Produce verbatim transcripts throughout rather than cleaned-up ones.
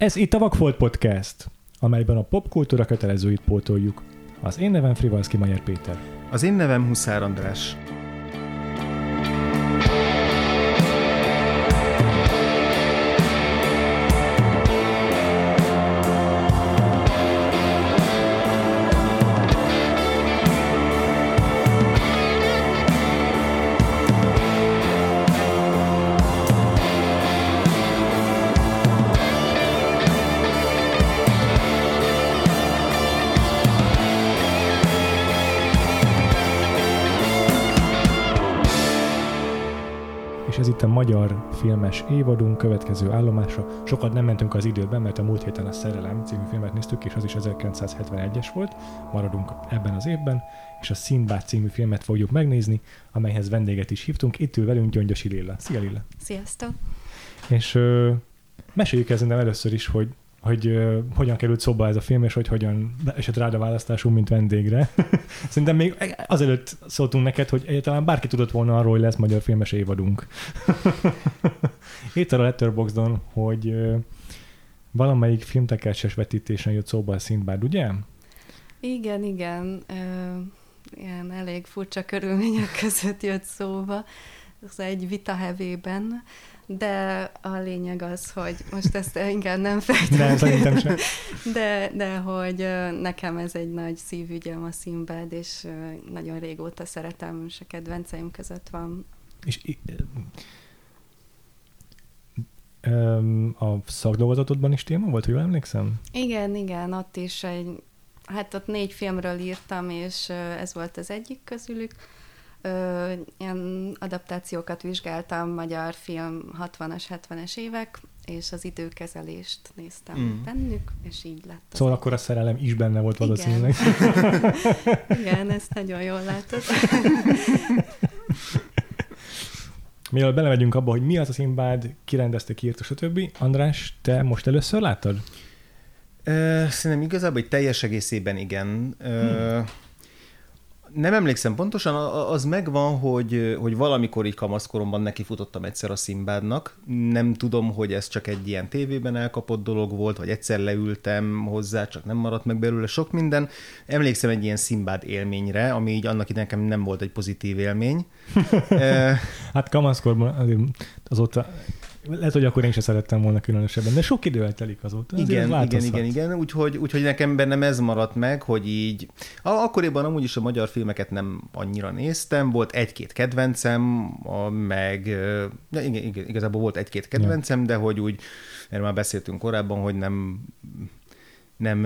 Ez itt a Vakfolt Podcast, amelyben a popkultúra kötelezőit pótoljuk. Az én nevem Frivalszky Mayer Péter. Az én nevem Huszár András. A magyar filmes évadunk következő állomásra. Sokat nem mentünk az időben, mert a múlt héten a Szerelem című filmet néztük, és az is ezerkilencszázhetvenegyes volt. Maradunk ebben az évben, és a Szindbád című filmet fogjuk megnézni, amelyhez vendéget is hívtunk. Itt ül velünk Gyöngyösi Lilla. Szia, Lilla! Sziasztok! És ö, meséljük ezen először is, hogy, hogy ö, hogyan került szóba ez a film, és hogy hogyan esett rád a választásunk, mint vendégre. Szerintem még azelőtt szóltunk neked, hogy egyáltalán bárki tudott volna arról, hogy lesz magyar filmes évadunk. Itt a Letterboxdon, hogy ö, valamelyik filmtekercses vetítésen jött szóba a Szindbád, ugye? Igen, igen. Ö, ilyen elég furcsa körülmények között jött szóba. Ez egy vita hevében. De a lényeg az, hogy most ezt inkább nem fejtem. de, de hogy nekem ez egy nagy szívügyem a Szindbád, és nagyon régóta szeretem, és a kedvenceim között van. És a szakdolgozatodban is téma volt, hogy jól emlékszem? Igen, igen, ott is egy, hát ott négy filmről írtam, és ez volt az egyik közülük. Ö, ilyen adaptációkat vizsgáltam, magyar film hatvanas, hetvenes évek, és az időkezelést néztem mm. bennük, és így lett. Szóval akkor a Szerelem is benne volt valószínűleg. Igen, Igen ezt nagyon jól látod. Mielőtt belemegyünk abba, hogy mi az a Szindbád, ki rendezte, ki írt, stb. András, te most először láttad? Ö, szerintem igazából, hogy teljes egészében igen. Ö, hmm. Nem emlékszem pontosan, az megvan, hogy, hogy valamikor így kamaszkoromban nekifutottam egyszer a Szindbádnak. Nem tudom, hogy ez csak egy ilyen tévében elkapott dolog volt, vagy egyszer leültem hozzá, csak nem maradt meg belőle sok minden. Emlékszem egy ilyen Szindbád élményre, ami így annak idején nekem nem volt egy pozitív élmény. Hát kamaszkorban azóta... Lehet, hogy akkor én sem szerettem volna különösebben, de sok idő eltelik azóta. Igen, igen, igen, igen. Úgyhogy, úgyhogy nekem bennem ez maradt meg, hogy így... Akkoriban amúgy is a magyar filmeket nem annyira néztem, volt egy-két kedvencem, meg... Ja, igen, igazából volt egy-két kedvencem, ja. De hogy úgy, mert már beszéltünk korábban, hogy nem... Nem,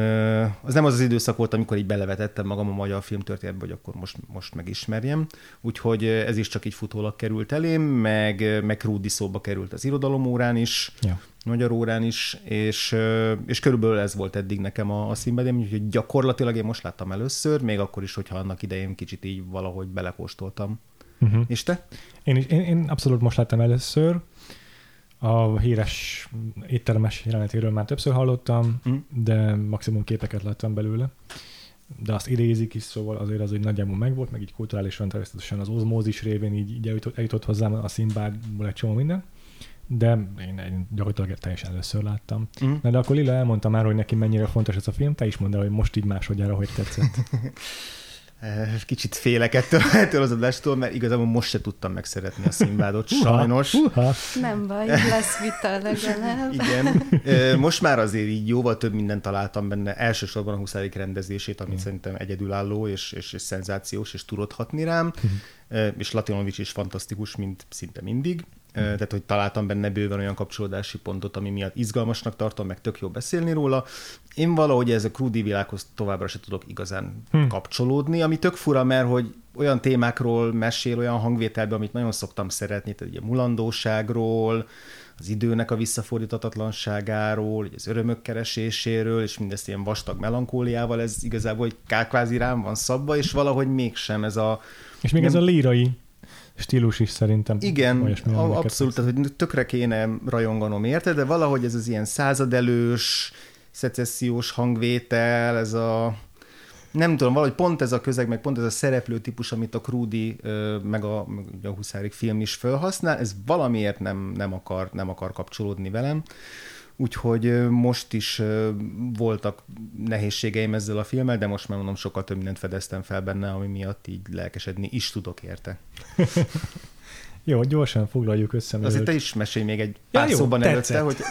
az nem az az időszak volt, amikor így belevetettem magam a magyar filmtörténetbe, hogy akkor most, most megismerjem. Úgyhogy ez is csak így futólag került elém, meg, meg Rúdi szóba került az irodalom órán is, ja. Magyar órán is, és, és körülbelül ez volt eddig nekem a, a Szindbádem, úgyhogy gyakorlatilag én most láttam először, még akkor is, hogyha annak idején kicsit így valahogy belekóstoltam. Uh-huh. És te? Én, is, én, én abszolút most láttam először. A híres éttermes jelenetéről már többször hallottam, mm. de maximum képeket láttam belőle. De azt idézik is, szóval azért az, hogy nagyjából megvolt, meg így kulturálisan természetesen az ozmózis révén így, így eljutott, eljutott hozzám a Szindbádból egy csomó minden. De én, én gyakorlatilag teljesen először láttam. Mm. Na, de akkor Lilla elmondta már, hogy neki mennyire fontos ez a film, te is mondd el, hogy most így másodjára, hogy tetszett. Kicsit félek ettől, ettől az adástól, mert igazából most se tudtam megszeretni a Szindbádot, sajnos. Uha. Nem baj, lesz vita legalább. Igen. Most már azért így jóval több mindent találtam benne, elsősorban a huszadik rendezését, ami mm. szerintem egyedülálló és, és, és szenzációs, és turodhatni rám, mm. és Latinovics is fantasztikus, mint szinte mindig. Tehát, hogy találtam benne bőven olyan kapcsolódási pontot, ami miatt izgalmasnak tartom, meg tök jó beszélni róla. Én valahogy ez a Krúdi világhoz továbbra se tudok igazán hmm. kapcsolódni, ami tök fura, mert hogy olyan témákról mesél, olyan hangvételben, amit nagyon szoktam szeretni, tehát ugye mulandóságról, az időnek a visszafordítatatlanságáról, az örömök kereséséről, és mindezt ilyen vastag melankóliával, ez igazából kvázi rám van szabva, és valahogy mégsem ez a... És még nem... ez a lírai stílus is szerintem. Igen, abszolút, tehát, hogy tökre kéne rajonganom érte, de valahogy ez az ilyen századelős, szecessziós hangvétel, ez a nem tudom, valahogy pont ez a közeg, meg pont ez a szereplő típus, amit a Krúdi meg a, a Huszárik film is felhasznál, ez valamiért nem, nem, akar, nem akar kapcsolódni velem. Úgyhogy most is voltak nehézségeim ezzel a filmmel, de most már mondom, sokkal több mindent fedeztem fel benne, ami miatt így lelkesedni is tudok érte. Jó, gyorsan foglaljuk össze. Azért előtt. Te is mesélj még egy pár ja, jó, szóban tetszett. Előtte,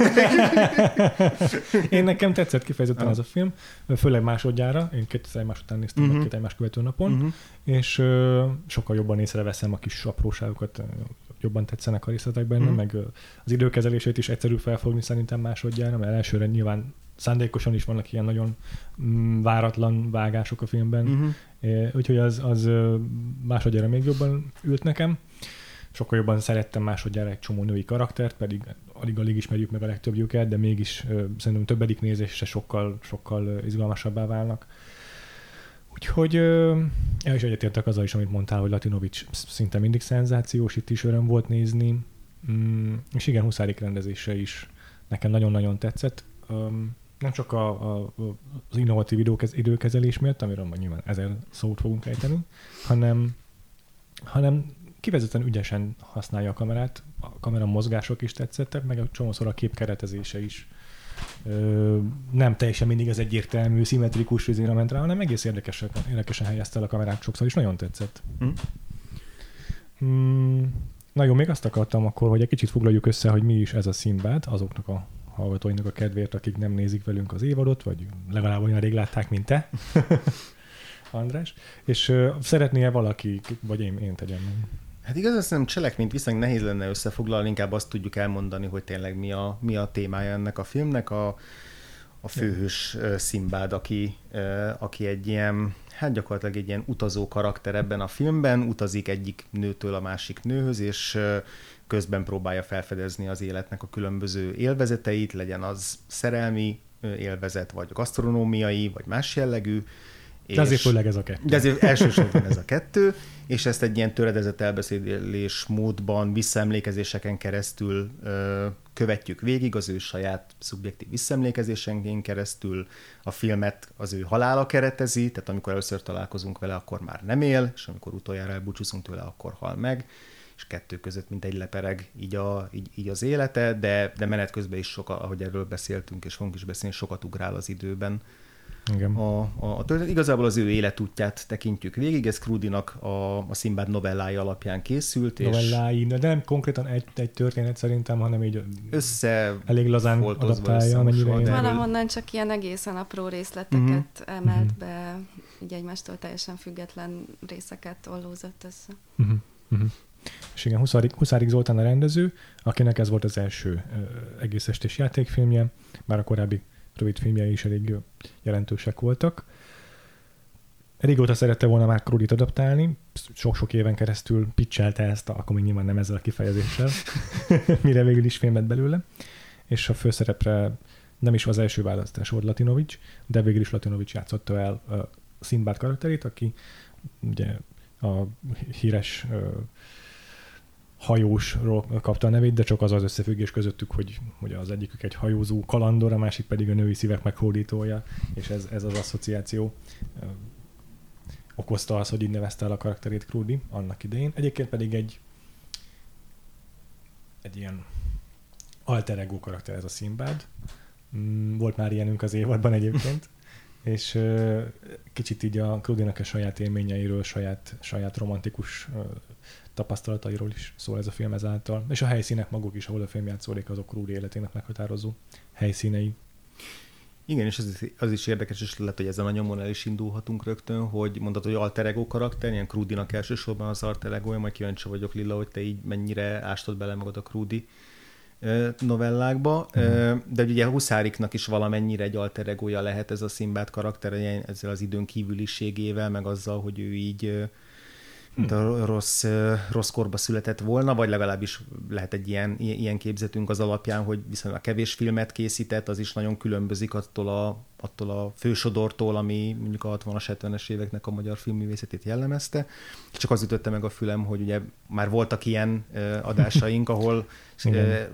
hogy... Én nekem tetszett kifejezetten az a film, főleg másodjára, én kétszer egymás után néztem, uh-huh. két egymás követő napon, uh-huh. és ö, sokkal jobban észreveszem a kis apróságokat, jobban tetszenek a részletek benne, uh-huh. meg az időkezelését is egyszerű felfogni szerintem másodjára, mert elsőre nyilván szándékosan is vannak ilyen nagyon váratlan vágások a filmben, uh-huh. é, úgyhogy az, az másodjára még jobban ült nekem. Sokkal jobban szerettem másodjára egy csomó női karaktert, pedig alig-alig ismerjük meg a legtöbbjüket, de mégis ö, szerintem többedik nézésre sokkal, sokkal ö, izgalmasabbá válnak. Úgyhogy ö, el is egyetértek azzal is, amit mondtál, hogy Latinovics szinte mindig szenzációs, itt is öröm volt nézni. Mm, és igen, Huszárik rendezése is nekem nagyon-nagyon tetszett. Um, nem csak a, a, az innovatív időkez, időkezelés miatt, amiről majd nyilván ezer szót fogunk ejteni, hanem, hanem kifejezetten ügyesen használja a kamerát, a kamera mozgások is tetszettek, meg a csomószor a kép keretezése is. Ö, nem teljesen mindig az egyértelmű, szimmetrikus vizére ment rá, hanem egész érdekesen, érdekesen helyezte el a kamerát sokszor, és nagyon tetszett. Mm. Mm, na jó, még azt akartam akkor, hogy egy kicsit foglaljuk össze, hogy mi is ez a Szimbád, azoknak a hallgatóinak a kedvéért, akik nem nézik velünk az évadot, vagy legalább olyan rég látták, mint te. András. És ö, szeretné-e valaki, vagy én, én tegyem meg? Hát igazán szerintem cselekményt viszonylag nehéz lenne összefoglalni, inkább azt tudjuk elmondani, hogy tényleg mi a, mi a témája ennek a filmnek, a, a főhős Szimbád, aki, aki egy ilyen, hát gyakorlatilag egy ilyen utazó karakter ebben a filmben, utazik egyik nőtől a másik nőhöz, és közben próbálja felfedezni az életnek a különböző élvezeteit, legyen az szerelmi élvezet, vagy gasztronómiai, vagy más jellegű. De azért főleg ez a kettő. De azért elsősorban ez a kettő, és ezt egy ilyen töredezett elbeszélés módban, visszaemlékezéseken keresztül ö, követjük végig, az ő saját szubjektív visszaemlékezésenként keresztül, a filmet az ő halála keretezi, tehát amikor először találkozunk vele, akkor már nem él, és amikor utoljára elbúcsúzunk tőle, akkor hal meg, és kettő között mintegy lepereg így, a, így, így az élete, de, de menet közben is sokat, ahogy erről beszéltünk, és fogunk is beszélni, sokat ugrál az időben. Igen. A, a, a történet. Igazából az ő életútját tekintjük végig, ez Crudinak a, a Szimbád novellái alapján készült. Novellái, de nem konkrétan egy, egy történet szerintem, hanem így össze elég lazán adaptálja, amennyire én. Valahonnan csak ilyen egészen apró részleteket uh-huh. emelt uh-huh. be, így egymástól teljesen független részeket ollózott össze. Uh-huh. Uh-huh. És igen, Huszárik, Huszárik Zoltán a rendező, akinek ez volt az első egész estés játékfilmje, már a korábbi rövid filmjei is elég jelentősek voltak. Régóta szerette volna már Crudit adaptálni, sok-sok éven keresztül pitchelte ezt, akkor még nyilván nem ezzel a kifejezéssel, mire végül is filmet belőle. És a főszerepre nem is az első választás volt Latinovics, de végül is Latinovics játszotta el a Szimbád karakterét, aki ugye a híres hajósról kapta a nevét, de csak az az összefüggés közöttük, hogy, hogy az egyikük egy hajózó kalandor, a másik pedig a női szívek meghódítója, és ez, ez az asszociáció ö, okozta az, hogy így nevezte el a karakterét Crudi annak idején. Egyébként pedig egy egy ilyen alter ego karakter ez a Szimbád. Volt már ilyenünk az évadban egyébként, és ö, kicsit így a Crudinak a saját élményeiről, saját, saját romantikus ö, tapasztalatairól is szól ez a film ezáltal. És a helyszínek maguk is, ahol a film játszódik, azok Crudi életének meghatározó helyszínei. Igen, és az, az is érdekes, és lehet, hogy ezen a nyomon el is indulhatunk rögtön, hogy mondtad, hogy alter ego karakter, ilyen Crudinak elsősorban az alter ego, majd kíváncsi vagyok, Lilla, hogy te így mennyire ástod bele magad a Crudi novellákba, mm. de ugye Huszáriknak is valamennyire egy alter egója lehet ez a Szimbád karakter, ezzel az időn kívüliségével, meg azzal, hogy ő így Hmm. Rossz, rossz korba született volna, vagy legalábbis lehet egy ilyen, ilyen képzetünk az alapján, hogy viszonylag kevés filmet készített, az is nagyon különbözik attól a, attól a fősodortól, ami mondjuk a hatvanas, hetvenes éveknek a magyar filmművészetét jellemezte. Csak az ütötte meg a fülem, hogy ugye már voltak ilyen adásaink, ahol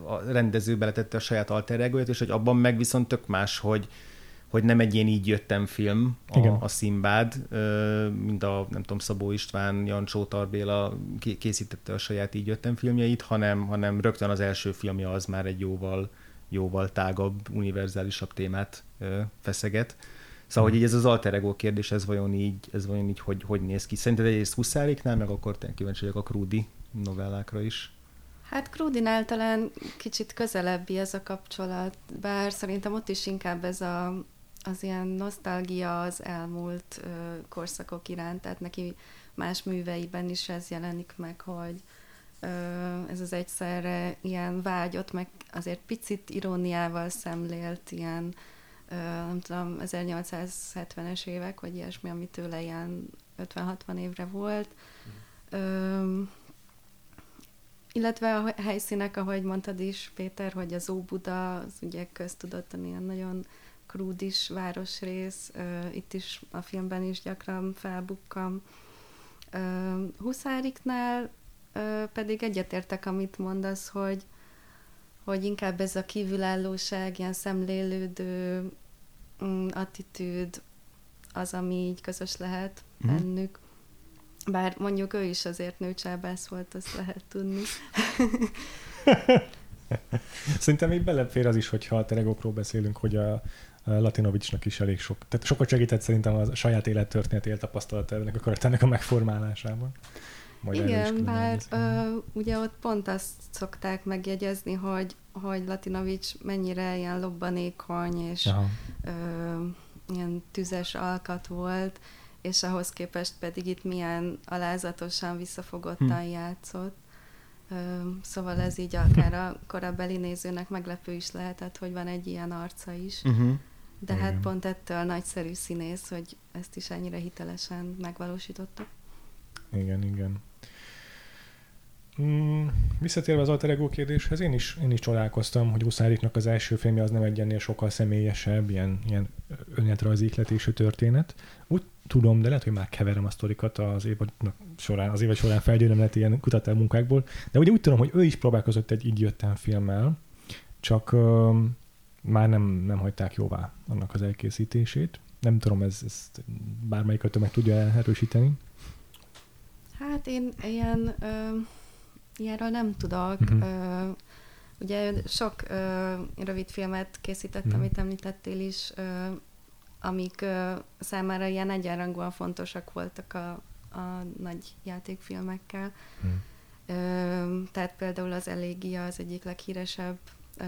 a rendező beletette a saját alter egóját, és hogy abban meg viszont tök más, hogy hogy nem egy ilyen így jöttem film a, a Szimbád, mint a, nem tudom, Szabó István, Jancsó Tarbéla készítette a saját így jöttem filmjeit, hanem, hanem rögtön az első filmje az már egy jóval jóval tágabb, univerzálisabb témát ö, feszeget. Szóval, hogy így ez az alter ego kérdés, ez vajon így, ez vajon így hogy, hogy néz ki? Szerinted egyrészt Huszáréknál, meg akkor tényleg kíváncsi vagyok a Krúdi novellákra is. Hát Krúdinál talán kicsit közelebbi ez a kapcsolat, bár szerintem ott is inkább ez a, az ilyen nosztalgia az elmúlt ö, korszakok iránt, tehát neki más műveiben is ez jelenik meg, hogy ö, ez az egyszerre ilyen vágyott, meg azért picit iróniával szemlélt ilyen, ö, nem tudom, ezernyolcszázhetvenes évek, vagy ilyesmi, ami tőle ilyen ötven-hatvan évre volt. Ö, Illetve a helyszínek, ahogy mondtad is, Péter, hogy az Óbuda, az ugye köztudottan ilyen nagyon krúdis városrész, itt is a filmben is gyakran felbukkam. Huszáriknál pedig egyetértek, amit mondasz, hogy, hogy inkább ez a kívülállóság, ilyen szemlélődő attitűd az, ami így közös lehet mm. bennük. Bár mondjuk ő is azért nőcsábász volt, azt lehet tudni. Szerintem még belefér az is, hogyha a alter egókról beszélünk, hogy a Latinovicsnak is elég sok. Tehát sokat segített szerintem a saját élettörténet, éltapasztalata ennek a karakternek a megformálásában. Majd igen, bár ö, ugye ott pont azt szokták megjegyezni, hogy, hogy Latinovics mennyire ilyen lobbanékony és ö, ilyen tüzes alkat volt, és ahhoz képest pedig itt milyen alázatosan, visszafogottan hm. játszott. Szóval ez így akár a korabeli nézőnek meglepő is lehetett, hogy van egy ilyen arca is. Uh-huh. De igen. Hát pont ettől nagyszerű színész, hogy ezt is ennyire hitelesen megvalósítottuk. Igen, igen. Mm, visszatérve az alter ego kérdéshez, én is, én is csodálkoztam, hogy Huszáriknak az első filmje az nem egy ennél sokkal személyesebb, ilyen, ilyen önéletrajzi ihletésű történet. Úgy tudom, de lehet, hogy már keverem a sztorikat az évad során, az évad során felgyőlemlett ilyen kutató munkákból, de ugye úgy tudom, hogy ő is próbálkozott egy Így jöttem filmmel, csak uh, már nem, nem hagyták jóvá annak az elkészítését. Nem tudom, ez, ezt bármelyikötő meg tudja erősíteni. Hát én ilyen... Uh... Ilyenről nem tudok. Uh-huh. Uh, ugye sok uh, rövid filmet készített, uh-huh. amit említettél is, uh, amik uh, számára ilyen egyenrangúan fontosak voltak a, a nagy játékfilmekkel. Uh-huh. Uh, tehát például az Elégia az egyik leghíresebb, uh,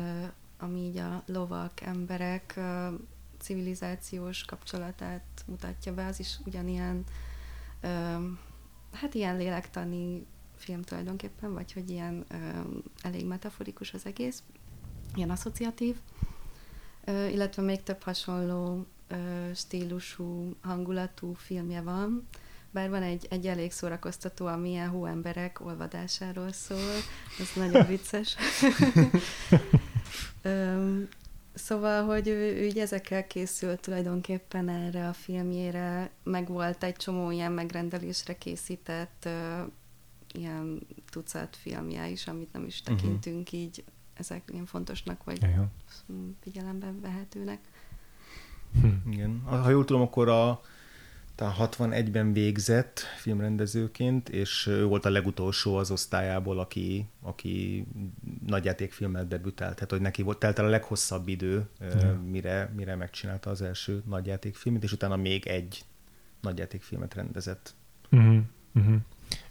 ami így a lovak, emberek uh, civilizációs kapcsolatát mutatja be. Az is ugyanilyen, uh, hát ilyen lélektani film tulajdonképpen, vagy hogy ilyen ö, elég metaforikus az egész, ilyen asszociatív, ö, illetve még több hasonló ö, stílusú, hangulatú filmje van, bár van egy, egy elég szórakoztató, ami ilyen hóemberek olvadásáról szól, ez nagyon vicces. ö, szóval, hogy ő, ő így ezekkel készült tulajdonképpen erre a filmjére, meg volt egy csomó ilyen megrendelésre készített ö, ilyen tucat filmje is, amit nem is tekintünk uh-huh. így, ezek ilyen fontosnak, vagy Jajon. figyelembe vehetőnek. Hm. Igen. Ha jól tudom, akkor a hatvanegyben végzett filmrendezőként, és ő volt a legutolsó az osztályából, aki, aki nagyjátékfilmmel debütált. Tehát, hogy neki volt, telt el a leghosszabb idő, ja. mire, mire megcsinálta az első nagyjátékfilmet, és utána még egy nagyjátékfilmet rendezett. Uh-huh. Uh-huh.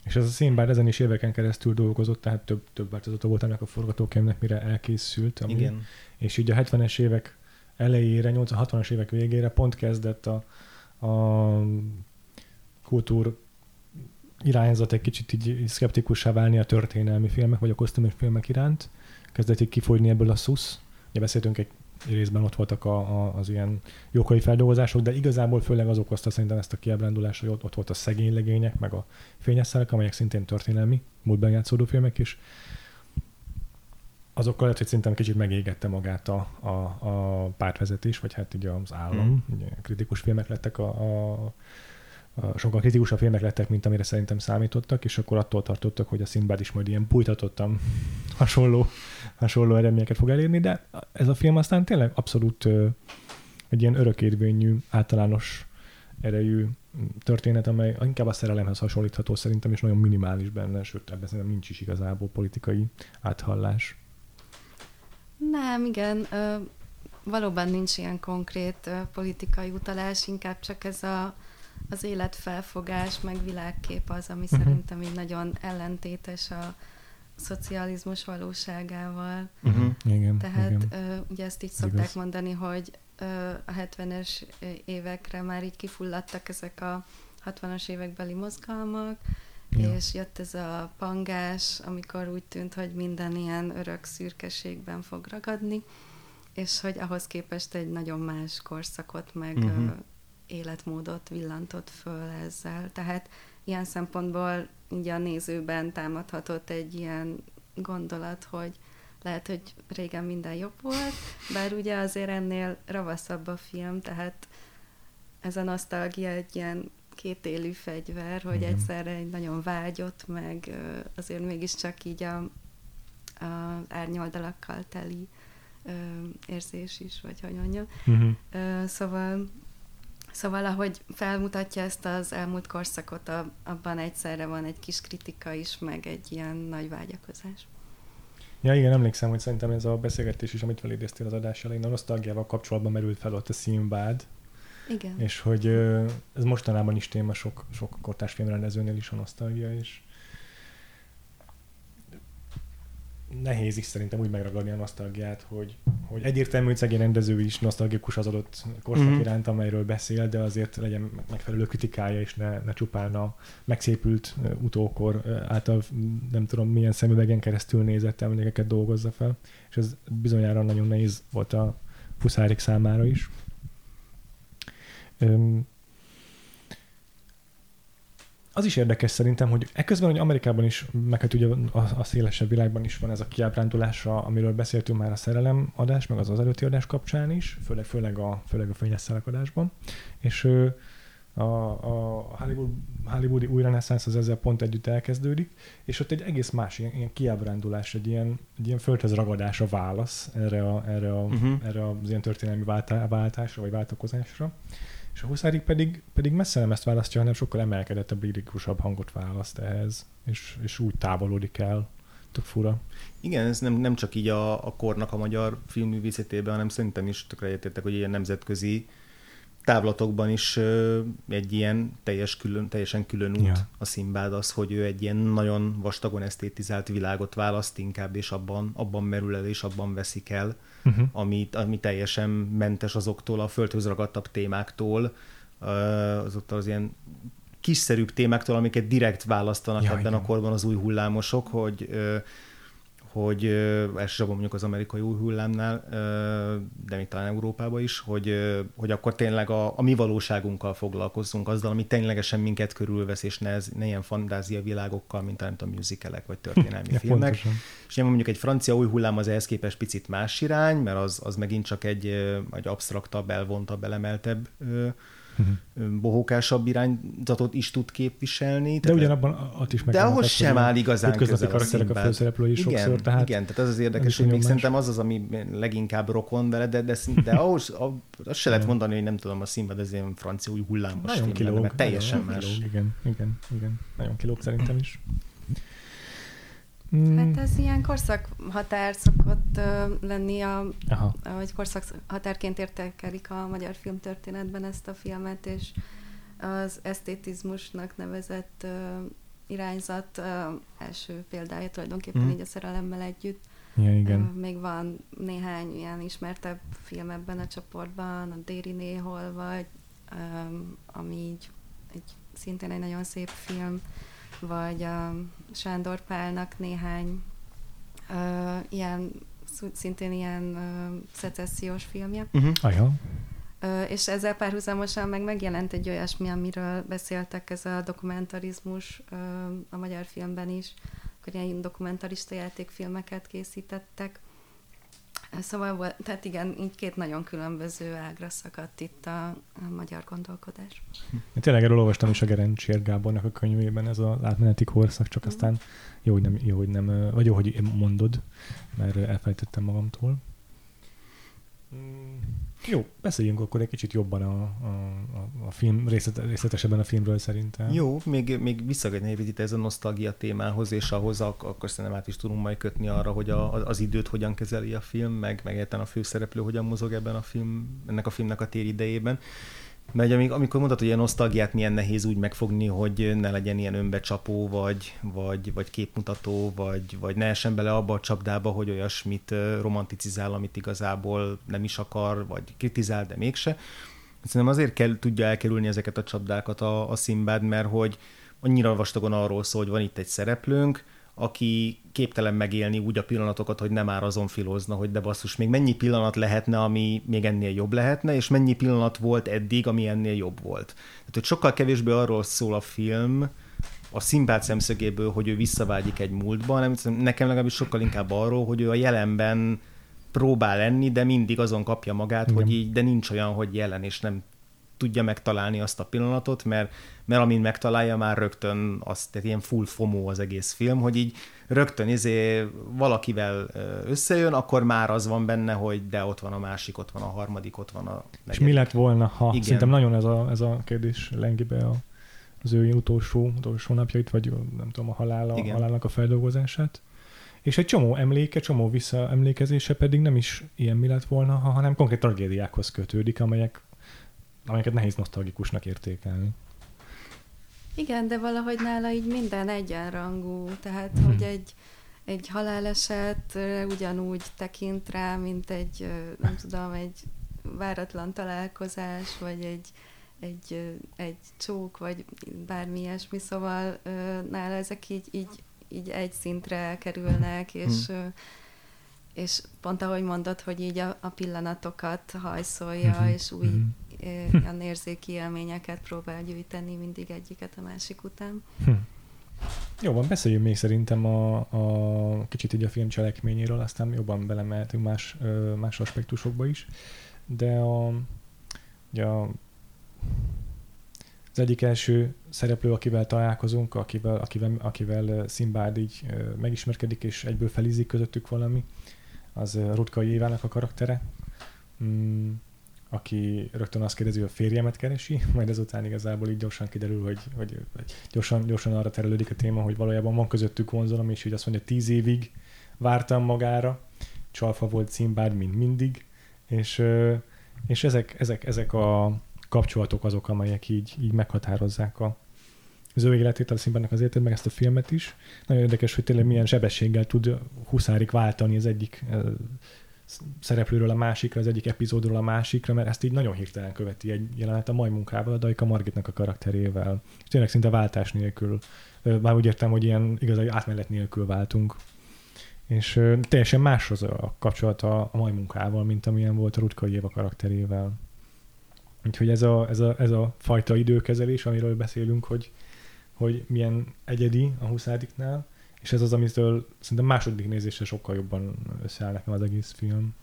És ez a szín, bár ezen is éveken keresztül dolgozott, tehát több, több változata volt ennek a forgatókönyvnek, mire elkészült. Ami, igen. És így a hetvenes évek elejére, hatvanas évek végére pont kezdett a, a kultúr irányzat egy kicsit így szkeptikussá válni a történelmi filmek, vagy a kosztümös filmek iránt. Kezdett így kifogyni ebből a szusz. Ugye beszéltünk egy részben, ott voltak a, a, az ilyen jókai feldolgozások, de igazából főleg az okozta szerintem ezt a kiábrándulást, hogy ott, ott volt a szegény legények, meg a fényes szálak, amelyek szintén történelmi, múltban játszódó filmek is. Azokkal lehet, hogy szerintem kicsit megégette magát a, a, a pártvezetés, vagy hát így az állam. Mm. Ugye kritikus filmek lettek, a, a, a, sokkal kritikusabb filmek lettek, mint amire szerintem számítottak, és akkor attól tartottak, hogy a Sindbád is majd ilyen bújtatottan hasonló hasonló eredményeket fog elérni, de ez a film aztán tényleg abszolút ö, egy ilyen örökérvényű, általános erejű történet, amely inkább a szerelemhez hasonlítható szerintem, és nagyon minimális benne, sőt ebben szerintem nincs is igazából politikai áthallás. Nem, igen, valóban nincs ilyen konkrét politikai utalás, inkább csak ez a, az életfelfogás, meg világkép az, ami uh-huh. szerintem így nagyon ellentétes a szocializmus valóságával. Uh-huh. Igen, Tehát igen. ugye ezt így szokták Igaz. mondani, hogy a hetvenes évekre már így kifulladtak ezek a hatvanas évekbeli mozgalmak, ja. és jött ez a pangás, amikor úgy tűnt, hogy minden ilyen örök szürkeségben fog ragadni, és hogy ahhoz képest egy nagyon más korszakot, meg uh-huh. ö, életmódot villantott föl ezzel. Tehát ilyen szempontból ugye a nézőben támadhatott egy ilyen gondolat, hogy lehet, hogy régen minden jobb volt, bár ugye azért ennél ravaszabb a film, tehát ez a nosztalgia egy ilyen kétélű fegyver, hogy igen. egyszerre egy nagyon vágyott, meg azért mégiscsak így a, a árnyoldalakkal teli ö, érzés is, vagy hogy mondjam. Uh-huh. Ö, szóval, szóval ahogy felmutatja ezt az elmúlt korszakot, a, abban egyszerre van egy kis kritika is, meg egy ilyen nagy vágyakozás. Ja, igen, emlékszem, hogy szerintem ez a beszélgetés is, amit felidéztél az adás elején, a nosztalgiával kapcsolatban merült fel ott a Szimbád. Igen. És hogy ez mostanában is téma sok, sok kortárs filmrendezőnél is a nosztalgia, és nehéz is szerintem úgy megragadni a nosztalgiát, hogy, hogy egyértelmű szegény rendező is nosztalgikus az adott korszak mm-hmm. iránt, amelyről beszél, de azért legyen megfelelő kritikája, és ne, ne csupán a megszépült utókor által nem tudom milyen szemüvegen keresztül nézett emlékeket dolgozza fel, és ez bizonyára nagyon nehéz volt a Puszárik számára is. Az is érdekes szerintem, hogy ekközben, hogy Amerikában is, meg hát ugye a, a szélesebb világban is van ez a kiábrándulásra, amiről beszéltünk már a szerelem adás, meg az az előtti adás kapcsán is, főleg, főleg a, főleg a fényes szálak adásban. És a, a Hollywood, hollywoodi új reneszánsz az ezzel pont együtt elkezdődik, és ott egy egész más ilyen, ilyen kiábrándulás, egy ilyen, egy ilyen földhöz ragadás a válasz erre, a, erre, a, uh-huh. erre az ilyen történelmi váltá, váltásra vagy váltakozásra. És a Huszárik pedig, pedig messze nem ezt választja, hanem sokkal emelkedettebb, lirikusabb hangot választ ehhez, és, és úgy távolodik el. Tök fura. Igen, ez nem, nem csak így a, a kornak a magyar filmművészetében, hanem szerintem is tökre egyetértek, hogy ilyen nemzetközi távlatokban is ö, egy ilyen teljes külön, teljesen külön út ja. a Szimbád az, hogy ő egy ilyen nagyon vastagon esztétizált világot választ inkább, és abban, abban merül el, és abban veszik el, uh-huh. ami, ami teljesen mentes azoktól a földhöz ragadtabb témáktól, azoktól az ilyen kiszerűbb témáktól, amiket direkt választanak ja, ebben igen. a korban az új hullámosok, hogy... Ö, hogy elsősorban mondjuk az amerikai új hullámnál, de még talán Európában is, hogy, hogy akkor tényleg a, a mi valóságunkkal foglalkozzunk, azzal, ami ténylegesen minket körülvesz, és ne, ez, ne ilyen fantáziavilágokkal, mint a musicalek vagy történelmi filmek. Pontosan. És nem mondjuk egy francia új hullám az ehhez képest picit más irány, mert az, az megint csak egy, egy absztraktabb, elvontabb, elemeltebb Uh-huh. bohókásabb irányzatot is tud képviselni. De ugyanabban ott is megjelent. De ahhoz sem áll igazán közel a Szimbád. A főszereplői igen, sokszor, tehát igen, tehát ez az érdekes, hogy még szerintem az az, ami leginkább rokon vele, de, de, de ahhoz azt se lehet mondani, hogy nem tudom, a Szimbád az ilyen francia új hullámos film kilóg, mert teljesen nagyon más. Kilóg, igen, igen, igen. Nagyon kilóg szerintem is. Hát ez ilyen korszakhatár szokott uh, lenni, a, hogy korszakhatárként értékelik a magyar filmtörténetben ezt a filmet, és az esztétizmusnak nevezett uh, irányzat uh, első példája tulajdonképpen mm. így a szerelemmel együtt. Ja, igen. Uh, még van néhány ilyen ismertebb film ebben a csoportban, a Déri Néhol vagy, um, ami így, egy, szintén egy nagyon szép film, vagy a Sándor Pálnak néhány ö, ilyen, szintén ilyen ö, szecessziós filmje. Uh-huh. Ö, és ezzel párhuzamosan meg megjelent egy olyasmi, amiről beszéltek, ez a dokumentarizmus ö, a magyar filmben is, akkor ilyen dokumentarista játékfilmeket készítettek. Szóval, tehát igen, így két nagyon különböző ágra szakadt itt a, a magyar gondolkodás. Én tényleg erről olvastam is a Gerencsér Gábornak a könyvében, ez a átmeneti korszak, csak aztán jó, hogy nem, jó, hogy nem, vagy jó, hogy mondod, mert elfelejtettem magamtól. Jó, beszéljünk akkor egy kicsit jobban a, a, a film, részlet, részletesebben a filmről szerintem. Jó, még, még visszagadni egy ez a nosztalgia témához, és ahhoz akkor szerintem át is tudunk majd kötni arra, hogy a, az időt hogyan kezeli a film, meg, meg a főszereplő hogyan mozog ebben a film, ennek a filmnek a téridejében. Mert amikor mondtad, hogy ilyen nosztalgiát milyen nehéz úgy megfogni, hogy ne legyen ilyen önbecsapó, vagy, vagy, vagy képmutató, vagy, vagy ne essen bele abba a csapdába, hogy olyasmit romanticizál, amit igazából nem is akar, vagy kritizál, de mégse. Szerintem azért kell, tudja elkerülni ezeket a csapdákat a, a Szimbád, mert hogy annyira vastagon arról szól, hogy van itt egy szereplőnk, aki képtelen megélni úgy a pillanatokat, hogy nem már azon filozna, hogy de basszus, még mennyi pillanat lehetne, ami még ennél jobb lehetne, és mennyi pillanat volt eddig, ami ennél jobb volt. Tehát, hogy sokkal kevésbé arról szól a film a Szimbád szemszögéből, hogy ő visszavágyik egy múltba, hanem nekem legalábbis sokkal inkább arról, hogy ő a jelenben próbál lenni, de mindig azon kapja magát, igen, hogy így, de nincs olyan, hogy jelen, és nem tudja megtalálni azt a pillanatot, mert, mert amint megtalálja, már rögtön az, tehát ilyen full fomó az egész film, hogy így rögtön izé valakivel összejön, akkor már az van benne, hogy de ott van a másik, ott van a harmadik, ott van a negyedik. És mi lett volna, ha? Igen. Szerintem nagyon ez a, ez a kérdés lengi be a, az ő utolsó, utolsó napjait, vagy nem tudom, a halála, halálnak a feldolgozását. És egy csomó emléke, csomó visszaemlékezése pedig nem is ilyen mi lett volna, ha, hanem konkrét tragédiákhoz kötődik, amelyek amelyeket nehéz nosztalgikusnak értékelni. Igen, de valahogy nála így minden egyenrangú, tehát hmm. hogy egy, egy halálesetre ugyanúgy tekint rá, mint egy, nem tudom, egy váratlan találkozás, vagy egy, egy, egy csók, vagy bármi ilyesmi, szóval nála ezek így, így, így egy szintre kerülnek, és... Hmm. és pont ahogy mondod, hogy így a, a pillanatokat hajszolja, uh-huh. és új uh-huh. ilyen érzéki élményeket próbál gyűjteni mindig egyiket a másik után. Uh-huh. Jó van, beszéljünk még szerintem a, a kicsit így a film cselekményéről, aztán jobban belemehetünk más, más aspektusokba is, de a, ugye a, az egyik első szereplő, akivel találkozunk, akivel, akivel, akivel Szimbád így megismerkedik, és egyből felízik közöttük valami, az Rutkai Évának a karaktere, aki rögtön azt kérdezi, hogy a férjemet keresi, majd ezután igazából így gyorsan kiderül, hogy, hogy, hogy gyorsan, gyorsan arra terelődik a téma, hogy valójában van közöttük vonzalom, és így azt mondja, tíz évig vártam magára, csalfa volt Szimbád, mint mindig, és, és ezek, ezek, ezek a kapcsolatok azok, amelyek így, így meghatározzák a, az ő életét, a Szimbádnak az életét, meg ezt a filmet is. Nagyon érdekes, hogy tényleg milyen sebességgel tud huszárik váltani az egyik eh, szereplőről a másikra, az egyik epizódról a másikra, mert ezt így nagyon hirtelen követi egy jelenet a mai munkával, a Dajka Margitnak a karakterével. És tényleg szinte váltás nélkül. Már úgy értem, hogy ilyen igazán átmenet nélkül váltunk. És eh, teljesen más az a kapcsolata a mai munkával, mint amilyen volt a Rutkai Éva karakterével. Úgyhogy ez a, ez, a, ez a fajta időkezelés, amiről beszélünk, hogy, hogy milyen egyedi a huszáriknál, és ez az, amitől szerintem második nézésre sokkal jobban összeáll nekem az egész film.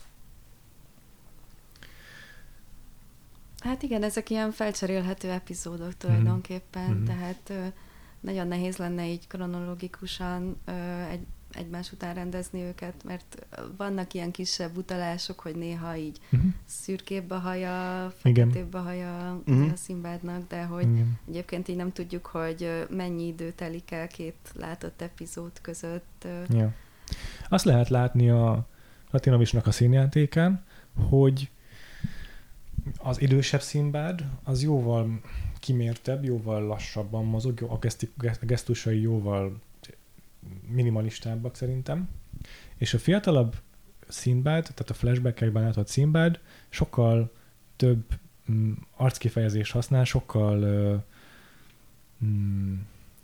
Hát igen, ezek ilyen felcserélhető epizódok tulajdonképpen, mm-hmm. tehát ö, nagyon nehéz lenne így kronológikusan ö, egy, egymás után rendezni őket, mert vannak ilyen kisebb utalások, hogy néha így uh-huh. szürkébb a haja, feketébb a haja uh-huh. a Szimbádnak, de hogy igen. egyébként így nem tudjuk, hogy mennyi idő telik el két látott epizód között. Ja. Azt lehet látni a Latinovicsnak a színjátékán, hogy az idősebb Szimbád az jóval kimértebb, jóval lassabban mozog, a gesztusai jóval minimalistábbak szerintem, és a fiatalabb Szimbád, tehát a flashback-ekben látott Szimbád sokkal több mm, arckifejezést használ, sokkal mm,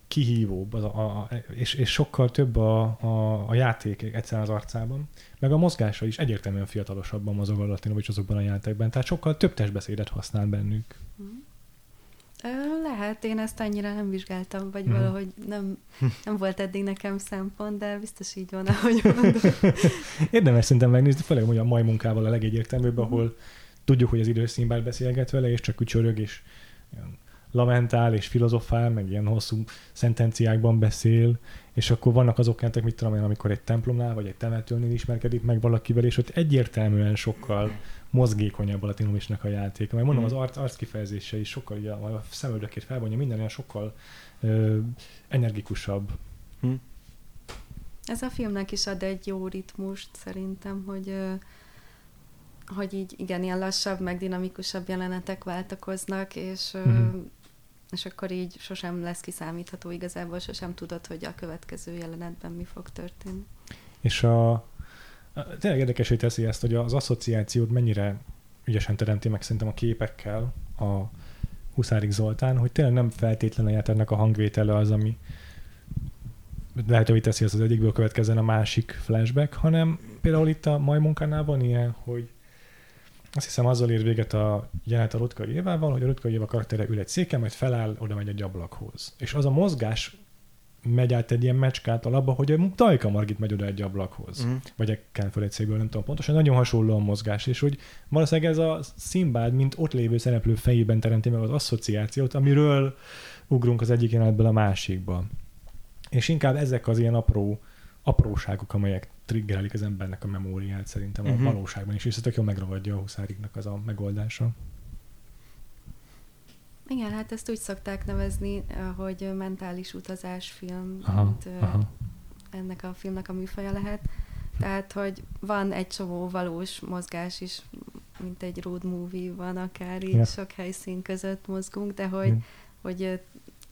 kihívóbb, az a, a, és, és sokkal több a, a, a játék egyszerűen az arcában, meg a mozgása is egyértelműen fiatalosabban mozog a Latinovics azokban a játékban, tehát sokkal több testbeszédet használ bennük. Mm. Lehet, én ezt annyira nem vizsgáltam, vagy uh-huh. valahogy nem, nem volt eddig nekem szempont, de biztos így van, ahogy mondom. Érdemes szerintem megnézni, főleg hogy a mai munkával a legegyértelműbb, ahol uh-huh. tudjuk, hogy az idős Szimbád beszélget vele, és csak ücsörög, és lamentál és filozofál, meg ilyen hosszú szentenciákban beszél, és akkor vannak azok jelentek, mit tudom én, amikor egy templomnál vagy egy temetőnél ismerkedik meg valakivel, és ott egyértelműen sokkal mozgékonyabb a latinomisnak a játék. Mert mondom, az arc, arc kifejezése is sokkal, ugye, a szemöldökét felvonja, minden olyan sokkal ö, energikusabb. Hmm. Ez a filmnek is ad egy jó ritmust, szerintem, hogy, hogy így igen, ilyen lassabb, meg dinamikusabb jelenetek váltakoznak, és, mm-hmm. és akkor így sosem lesz kiszámítható igazából, sosem tudod, hogy a következő jelenetben mi fog történni. És a, a, tényleg érdekesé teszi ezt, hogy az asszociációt mennyire ügyesen teremti meg szerintem a képekkel a Huszárik Zoltán, hogy tényleg nem feltétlenül ját ennek a hangvétele az, ami lehetővé teszi, az az egyikből következzen a másik flashback, hanem például itt a Majmunkánál van ilyen, hogy azt hiszem azzal ér véget a jelenet a Rutkai Évával, hogy a Rutkai Éva karaktere ül egy széken, majd feláll, oda megy egy ablakhoz. És az a mozgás megy át egy ilyen mecskát alapba, hogy a Tajka Margit megy oda egy ablakhoz. Mm. Vagy egy kánföl egy székből, nem tudom pontosan. Nagyon hasonló a mozgás, és hogy valószínűleg ez a Szimbád, mint ott lévő szereplő fejében teremti meg az asszociációt, amiről ugrunk az egyik jelenetből a másikba. És inkább ezek az ilyen apró, apróságok, amelyek triggerelik az embernek a memóriát szerintem uh-huh. a valóságban is, és ez tök jól megragadja a Huszáriknak az a megoldása. Igen, hát ezt úgy szokták nevezni, hogy mentális utazásfilm, aha, mint aha. ennek a filmnek a műfaja lehet. Tehát, hogy van egy csomó valós mozgás is, mint egy road movie van akár, így ja. sok helyszín között mozgunk, de hogy, ja. hogy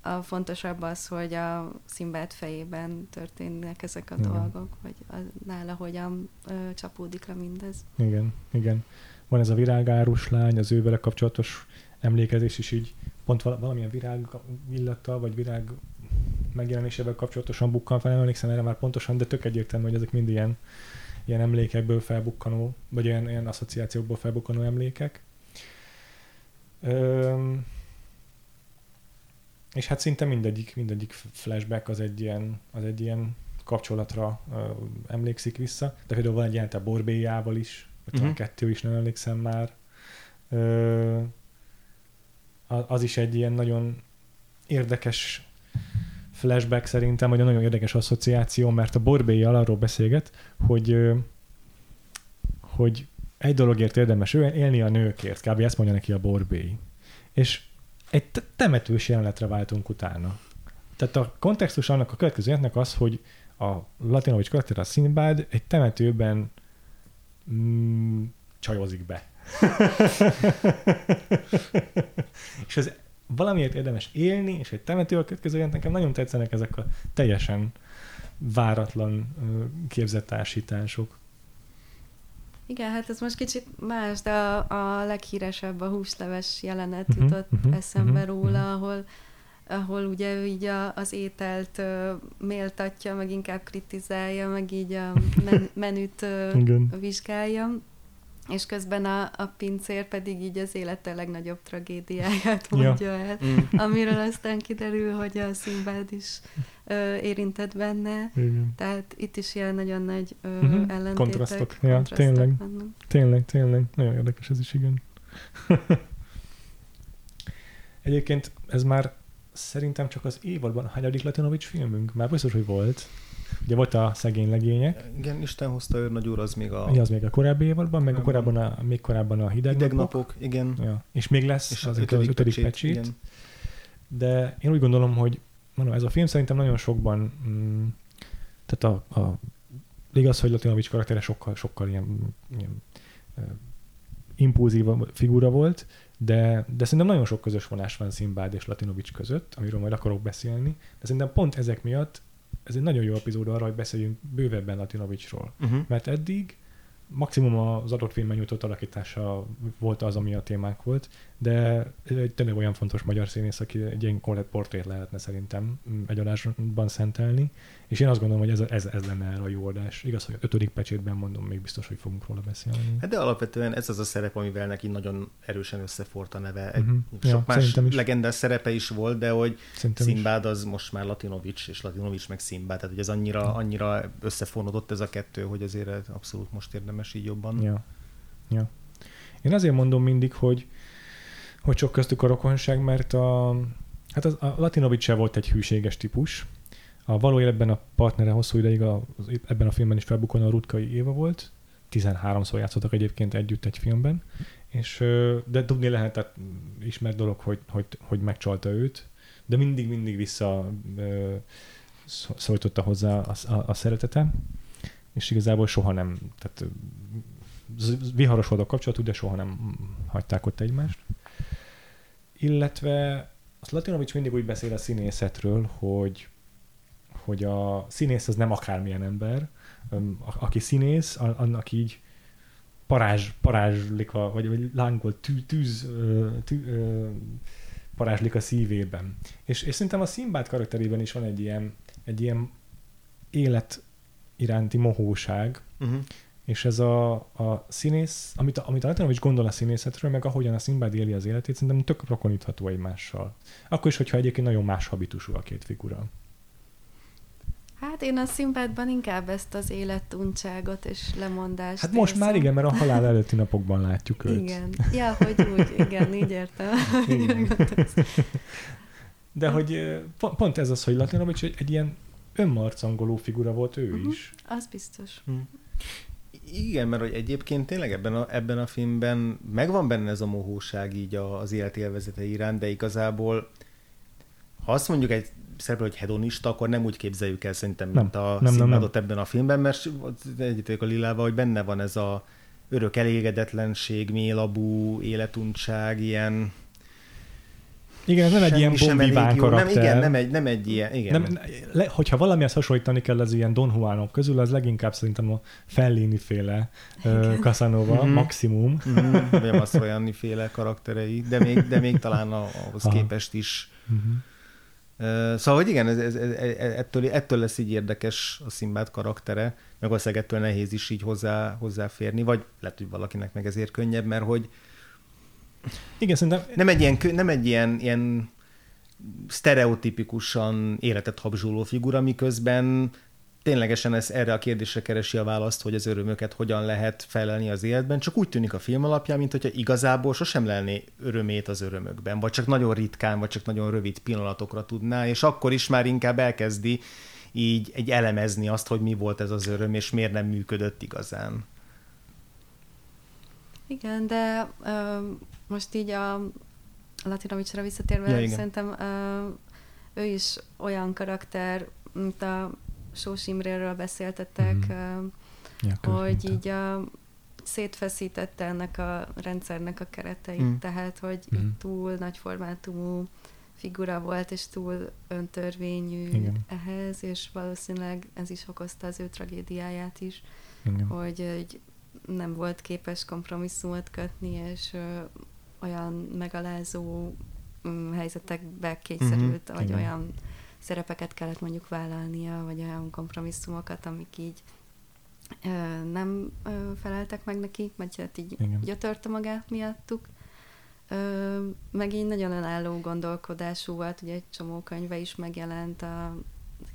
a fontosabb az, hogy a Szimbád fejében történnek ezek a igen. dolgok, vagy a, nála hogyan ö, csapódik le mindez. Igen, igen. Van ez a virágárus lány, az ővele kapcsolatos emlékezés is így pont valamilyen virág illattal, vagy virág megjelenésével kapcsolatosan bukkan fel, nem emlékszem erre már pontosan, de tök egyértelmű, hogy ezek mind ilyen, ilyen emlékekből felbukkanó, vagy ilyen, ilyen asszociációkból felbukkanó emlékek. Öm... És hát szinte mindegyik, mindegyik flashback az egy ilyen, az egy ilyen kapcsolatra uh, emlékszik vissza. De például van egy ilyen, a Borbélyával is, vagy uh-huh. a kettő is, nem emlékszem már. Uh, az is egy ilyen nagyon érdekes flashback szerintem, vagy egy nagyon érdekes asszociáció, mert a Borbélyjal arról beszélget, hogy, uh, hogy egy dologért érdemes élni, a nőkért. Kb. Ezt mondja neki a Borbély. És egy temetős jelenetre váltunk utána. Tehát a kontextus annak a következő jelenetnek az, hogy a Latinovics karakter, a Szimbád egy temetőben mm, csajozik be. És ez valamiért érdemes élni, és egy temetővel következő jelent, nekem nagyon tetszenek ezek a teljesen váratlan képzettársítások. Igen, hát ez most kicsit más, de a, a leghíresebb, a húsleves jelenet uh-huh, jutott uh-huh, eszembe uh-huh, róla, ahol, ahol ugye így a, az ételt uh, méltatja, meg inkább kritizálja, meg így a men, menüt uh, vizsgálja, és közben a, a pincér pedig így az élete legnagyobb tragédiáját mondja ja. el, mm. amiről aztán kiderül, hogy a Szimbád is ö, érintett benne. Igen. Tehát itt is ilyen nagyon nagy ö, mm-hmm. ellentétek. Kontrasztok. Ja, kontrasztok tényleg, tényleg, tényleg. Nagyon érdekes ez is, igen. Egyébként ez már szerintem csak az évadban a hányadik Latinovics filmünk? Már biztos, hogy volt. Ugye volt a Szegény legények. Igen, Isten hozta őrnagy úr, az még a... Igen, az még a korábbi évadban, meg a korábban a, még korábban a hideg, hideg napok. napok. Igen. Ja. És még lesz és az ötödik pecsét. pecsét. De én úgy gondolom, hogy mondom, ez a film szerintem nagyon sokban, mm, tehát a, a, igaz, hogy Latinovics karaktere sokkal, sokkal ilyen, ilyen uh, impulzív figura volt, de, de szerintem nagyon sok közös vonás van Szimbád és Latinovics között, amiről majd akarok beszélni, de szerintem pont ezek miatt ez egy nagyon jó epizód arra, hogy beszéljünk bővebben Latinovicsról. Uh-huh. Mert eddig maximum az adott filmben nyújtott alakítása volt az, ami a témánk volt, de tényleg olyan fontos magyar színész, aki egy ilyen komplett portrét lehetne szerintem egy adásban szentelni, és én azt gondolom, hogy ez, ez, ez lenne erre a jó adás. Igaz, hogy ötödik pecsétben mondom, még biztos, hogy fogunk róla beszélni. Hát de alapvetően ez az a szerep, amivel neki nagyon erősen összefort a neve. Uh-huh. Sok ja, más legendás szerepe is volt, de hogy Szimbád az most már Latinovics, és Latinovics meg Szimbád, tehát hogy ez annyira, annyira összefonódott ez a kettő, hogy azért abszolút most érdemes így jobban. Ja. Ja. Én azért mondom mindig, hogy hogy sok köztük a rokonság, mert a, hát az, a Latinovics se volt egy hűséges típus. A való életben a partnere hosszú ideig a, az, ebben a filmben is felbukon a Rutkai Éva volt. tizenháromszor játszottak egyébként együtt egy filmben. És, de tudni lehet, tehát ismert dolog, hogy, hogy, hogy megcsalta őt, de mindig-mindig vissza szólította hozzá a, a, a szeretete, és igazából soha nem, tehát viharos volt a kapcsolatuk, de soha nem hagyták ott egymást. Illetve azt Latinovics mindig úgy beszél a színészetről, hogy, hogy a színész az nem akármilyen ember, aki színész, annak így parázs, parázslika, vagy, vagy lángol, tű, tűz, tű, parázslika szívében. És, és szerintem a Szimbád karakterében is van egy ilyen, egy ilyen élet iránti mohóság, uh-huh. és ez a, a színész, amit, amit általában is gondol a színészetről, meg ahogyan a Szimbád éli az életét, szerintem tök rokonítható egymással. Akkor is, hogyha egyébként nagyon más habitusú a két figura. Hát én a Szimbádban inkább ezt az életuntságot és lemondást. Hát most érzem. Már igen, mert a halál előtti napokban látjuk őt. Igen. Ja, hogy úgy, igen, így értem. Igen. De hogy pont, pont ez az, hogy Latinovics egy, egy ilyen önmarcangoló figura volt ő uh-huh. is. Az biztos. Hmm. Igen, mert hogy egyébként tényleg ebben a, ebben a filmben megvan benne ez a mohóság így az élet élvezete iránt, de igazából ha azt mondjuk egy szerepel, hogy hedonista, akkor nem úgy képzeljük el szerintem, mint nem, a nem, Szimbádot nem. ebben a filmben, mert egyetértek a Lilával, hogy benne van ez a örök elégedetlenség, mélabú, életuntság, ilyen... Igen, nem egy ilyen bombiván karakter. Nem, igen, nem egy, nem egy ilyen... Igen. Nem, le, hogyha valamihez hasonlítani kell az ilyen Don Juanok közül, az leginkább szerintem a Fellini-féle uh, Casanova, mm-hmm. maximum. Mm-hmm. Vagy a Mastroianni-féle karakterei, de még, de még talán ahhoz Aha. képest is... Mm-hmm. Szóval, hogy igen, ez, ez, ez, ettől, ettől lesz így érdekes a Szimbád karaktere, meg az ettől nehéz is így hozzá, hozzáférni, vagy lehet, hogy valakinek meg ezért könnyebb, mert hogy igen, szerintem... nem egy ilyen, nem egy ilyen, ilyen sztereotipikusan életet habzsuló figura, miközben ténylegesen ez, erre a kérdésre keresi a választ, hogy az örömöket hogyan lehet felelni az életben, csak úgy tűnik a film alapján, mint hogyha igazából sosem lelné örömét az örömökben, vagy csak nagyon ritkán, vagy csak nagyon rövid pillanatokra tudná, és akkor is már inkább elkezdi így egy elemezni azt, hogy mi volt ez az öröm, és miért nem működött igazán. Igen, de uh, most így a Latinovicsra visszatérve, ja, szerintem uh, ő is olyan karakter, mint a Sós Imréről beszéltetek, mm. ja, hogy így a, szétfeszítette ennek a rendszernek a kereteit, mm. tehát, hogy mm. túl nagyformátumú figura volt, és túl öntörvényű Igen. ehhez, és valószínűleg ez is okozta az ő tragédiáját is, Igen. hogy, hogy nem volt képes kompromisszumot kötni, és ö, olyan megalázó m, helyzetekbe kényszerült, mm. vagy Igen. olyan szerepeket kellett mondjuk vállalnia, vagy olyan kompromisszumokat, amik így ö, nem ö, feleltek meg neki, mert hát így Igen. gyötörte magát miattuk. Ö, meg így nagyon önálló gondolkodású volt, ugye egy csomó könyve is megjelent a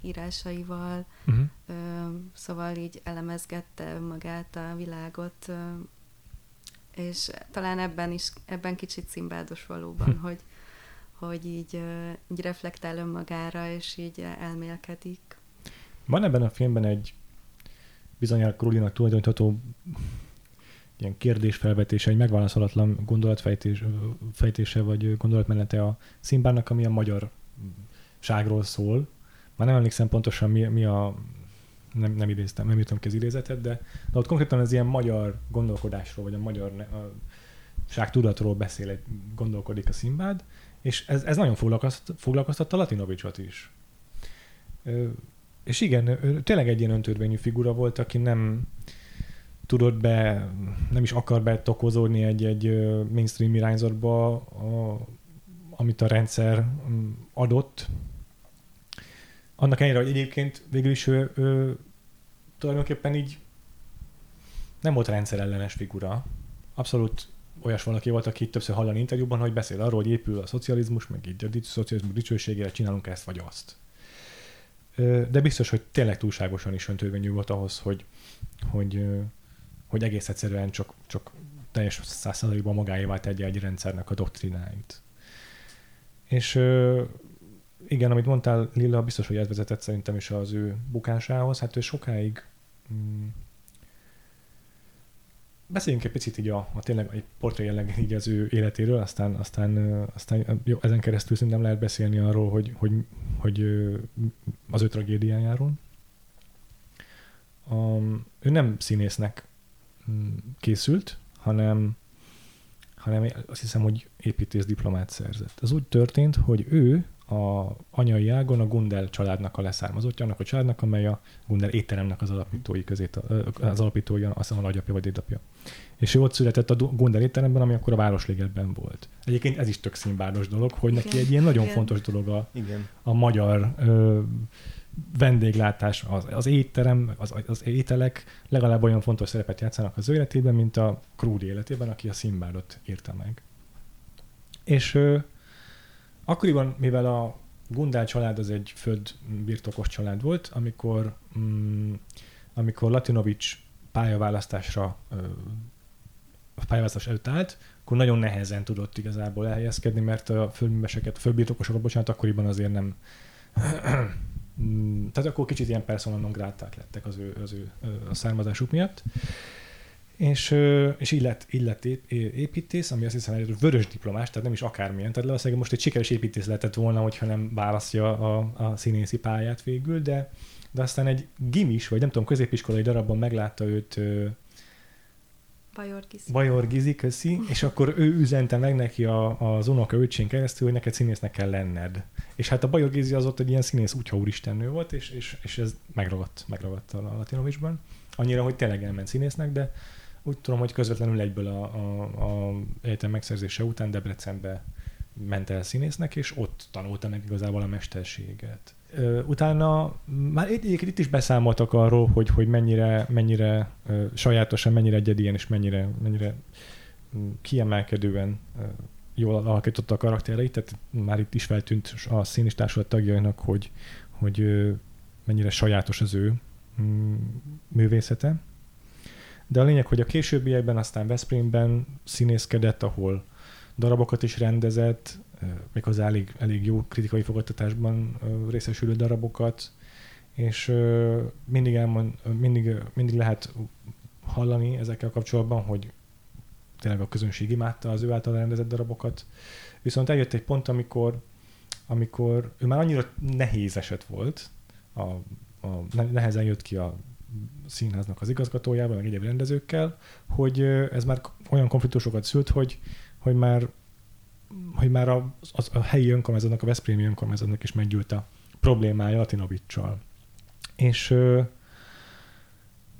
írásaival, uh-huh. ö, szóval így elemezgette magát a világot, ö, és talán ebben is, ebben kicsit Szimbádos valóban, hm. hogy hogy így, így reflektál önmagára, és így elmélkedik. Van ebben a filmben egy bizonyára Krulinak tulajdonítható ilyen kérdésfelvetése, egy megválaszolatlan gondolatfejtése, vagy gondolatmenete a Szimbádnak, ami a magyarságról szól. Már nem emlékszem pontosan mi, mi a... Nem, nem idéztem, nem jutom ki az idézetet, de, de ott konkrétan az ilyen magyar gondolkodásról, vagy a magyarságtudatról beszél, gondolkodik a Szimbád. És ez, ez nagyon foglalkoztat, foglalkoztatta Latinovicsot is. Ö, és igen, ő tényleg egy ilyen öntörvényű figura volt, aki nem tudott be, nem is akar betokozódni egy-egy mainstream irányzatba, a, amit a rendszer adott. Annak ellenére, hogy egyébként végül is ő, ő tulajdonképpen így nem volt rendszerellenes figura. Abszolút olyas valaki volt, aki többször hallani interjúban, hogy beszél arról, hogy épül a szocializmus, meg így a szocializmus dicsőségére csinálunk ezt vagy azt. De biztos, hogy tényleg túlságosan is öntörvényű volt ahhoz, hogy, hogy, hogy egész egyszerűen csak, csak teljes száz százalékban magáévá tegye egy rendszernek a doktrináit. És igen, amit mondtál, Lilla, biztos, hogy ez vezetett szerintem is az ő bukásához. Hát ő sokáig... Mm, beszéljünk egy picit így a, a tényleg egy portréjelleg így az ő életéről, aztán, aztán, aztán jó, ezen keresztül szerintem lehet beszélni arról, hogy, hogy, hogy az ő tragédiájáról. Um, ő nem színésznek készült, hanem, hanem azt hiszem, hogy építész diplomát szerzett. Ez úgy történt, hogy ő a anyai ágon a Gundel családnak a leszármazottja, annak a családnak, amely a Gundel étteremnek az alapítói közé, az alapítója, azt hiszem a nagyapja vagy édapja. És ő ott született a Gundel étteremben, ami akkor a Városligetben volt. Egyébként ez is tök színbáros dolog, hogy neki igen, egy ilyen nagyon igen. fontos dolog a, a magyar ö, vendéglátás, az, az étterem, az, az ételek legalább olyan fontos szerepet játszanak az ő életében, mint a Krúdi életében, aki a színbárot írta meg. És ö, akkoriban, mivel a Gundel család az egy földbirtokos család volt, amikor, mm, amikor Latinovics pályaválasztásra pályaválasztás előtt állt, akkor nagyon nehezen tudott igazából elhelyezkedni, mert a földműveseket, földbirtokosokat, bocsánat, akkoriban azért nem... Tehát akkor kicsit ilyen persona non gráták lettek az ő, az ő a származásuk miatt. És, és így lett, így lett építész, ami azt hiszem, hogy vörös diplomás, tehát nem is akármilyen. Tehát valószínűleg most egy sikeres építész lehetett volna, hogyha nem választja a, a színészi pályát végül, de, de aztán egy gimis, vagy nem tudom, középiskolai darabban meglátta őt Bajor Gizi, Bajor Gizi köszi, és akkor ő üzente meg neki a, az unoka öcsén keresztül, hogy neked színésznek kell lenned. És hát a Bajor Gizi az ott egy ilyen színész útja úristennő volt, és, és, és ez megragadt, megragadt a Latinovicsban. Annyira, hogy tényleg elment színésznek, de úgy tudom, hogy közvetlenül egyből a, a, a egyetem megszerzése után Debrecenbe ment el színésznek, és ott tanulta meg igazából a mesterséget. Ö, utána már egyébként itt is beszámoltak arról, hogy, hogy mennyire, mennyire ö, sajátosan, mennyire egyedien, és mennyire, mennyire kiemelkedően ö, jól alakította a karaktereit, tehát már itt is feltűnt a színis társulat tagjainak, hogy, hogy ö, mennyire sajátos az ő m- művészete. De a lényeg, hogy a későbbiekben, aztán Veszprémben színészkedett, ahol darabokat is rendezett, méghozzá elég, elég jó kritikai fogadtatásban részesülő darabokat, és mindig, elmond, mindig, mindig lehet hallani ezekkel kapcsolatban, hogy tényleg a közönség imádta az ő által rendezett darabokat. Viszont eljött egy pont, amikor, amikor ő már annyira nehéz eset volt, a, a, nehezen jött ki a színháznak az igazgatójával, meg egyéb rendezőkkel, hogy ez már olyan konfliktusokat szült, hogy, hogy már, hogy már a, az, a helyi önkormányzatnak, a veszprémi önkormányzatnak is meggyűlt a problémája Latinovics-sal. És,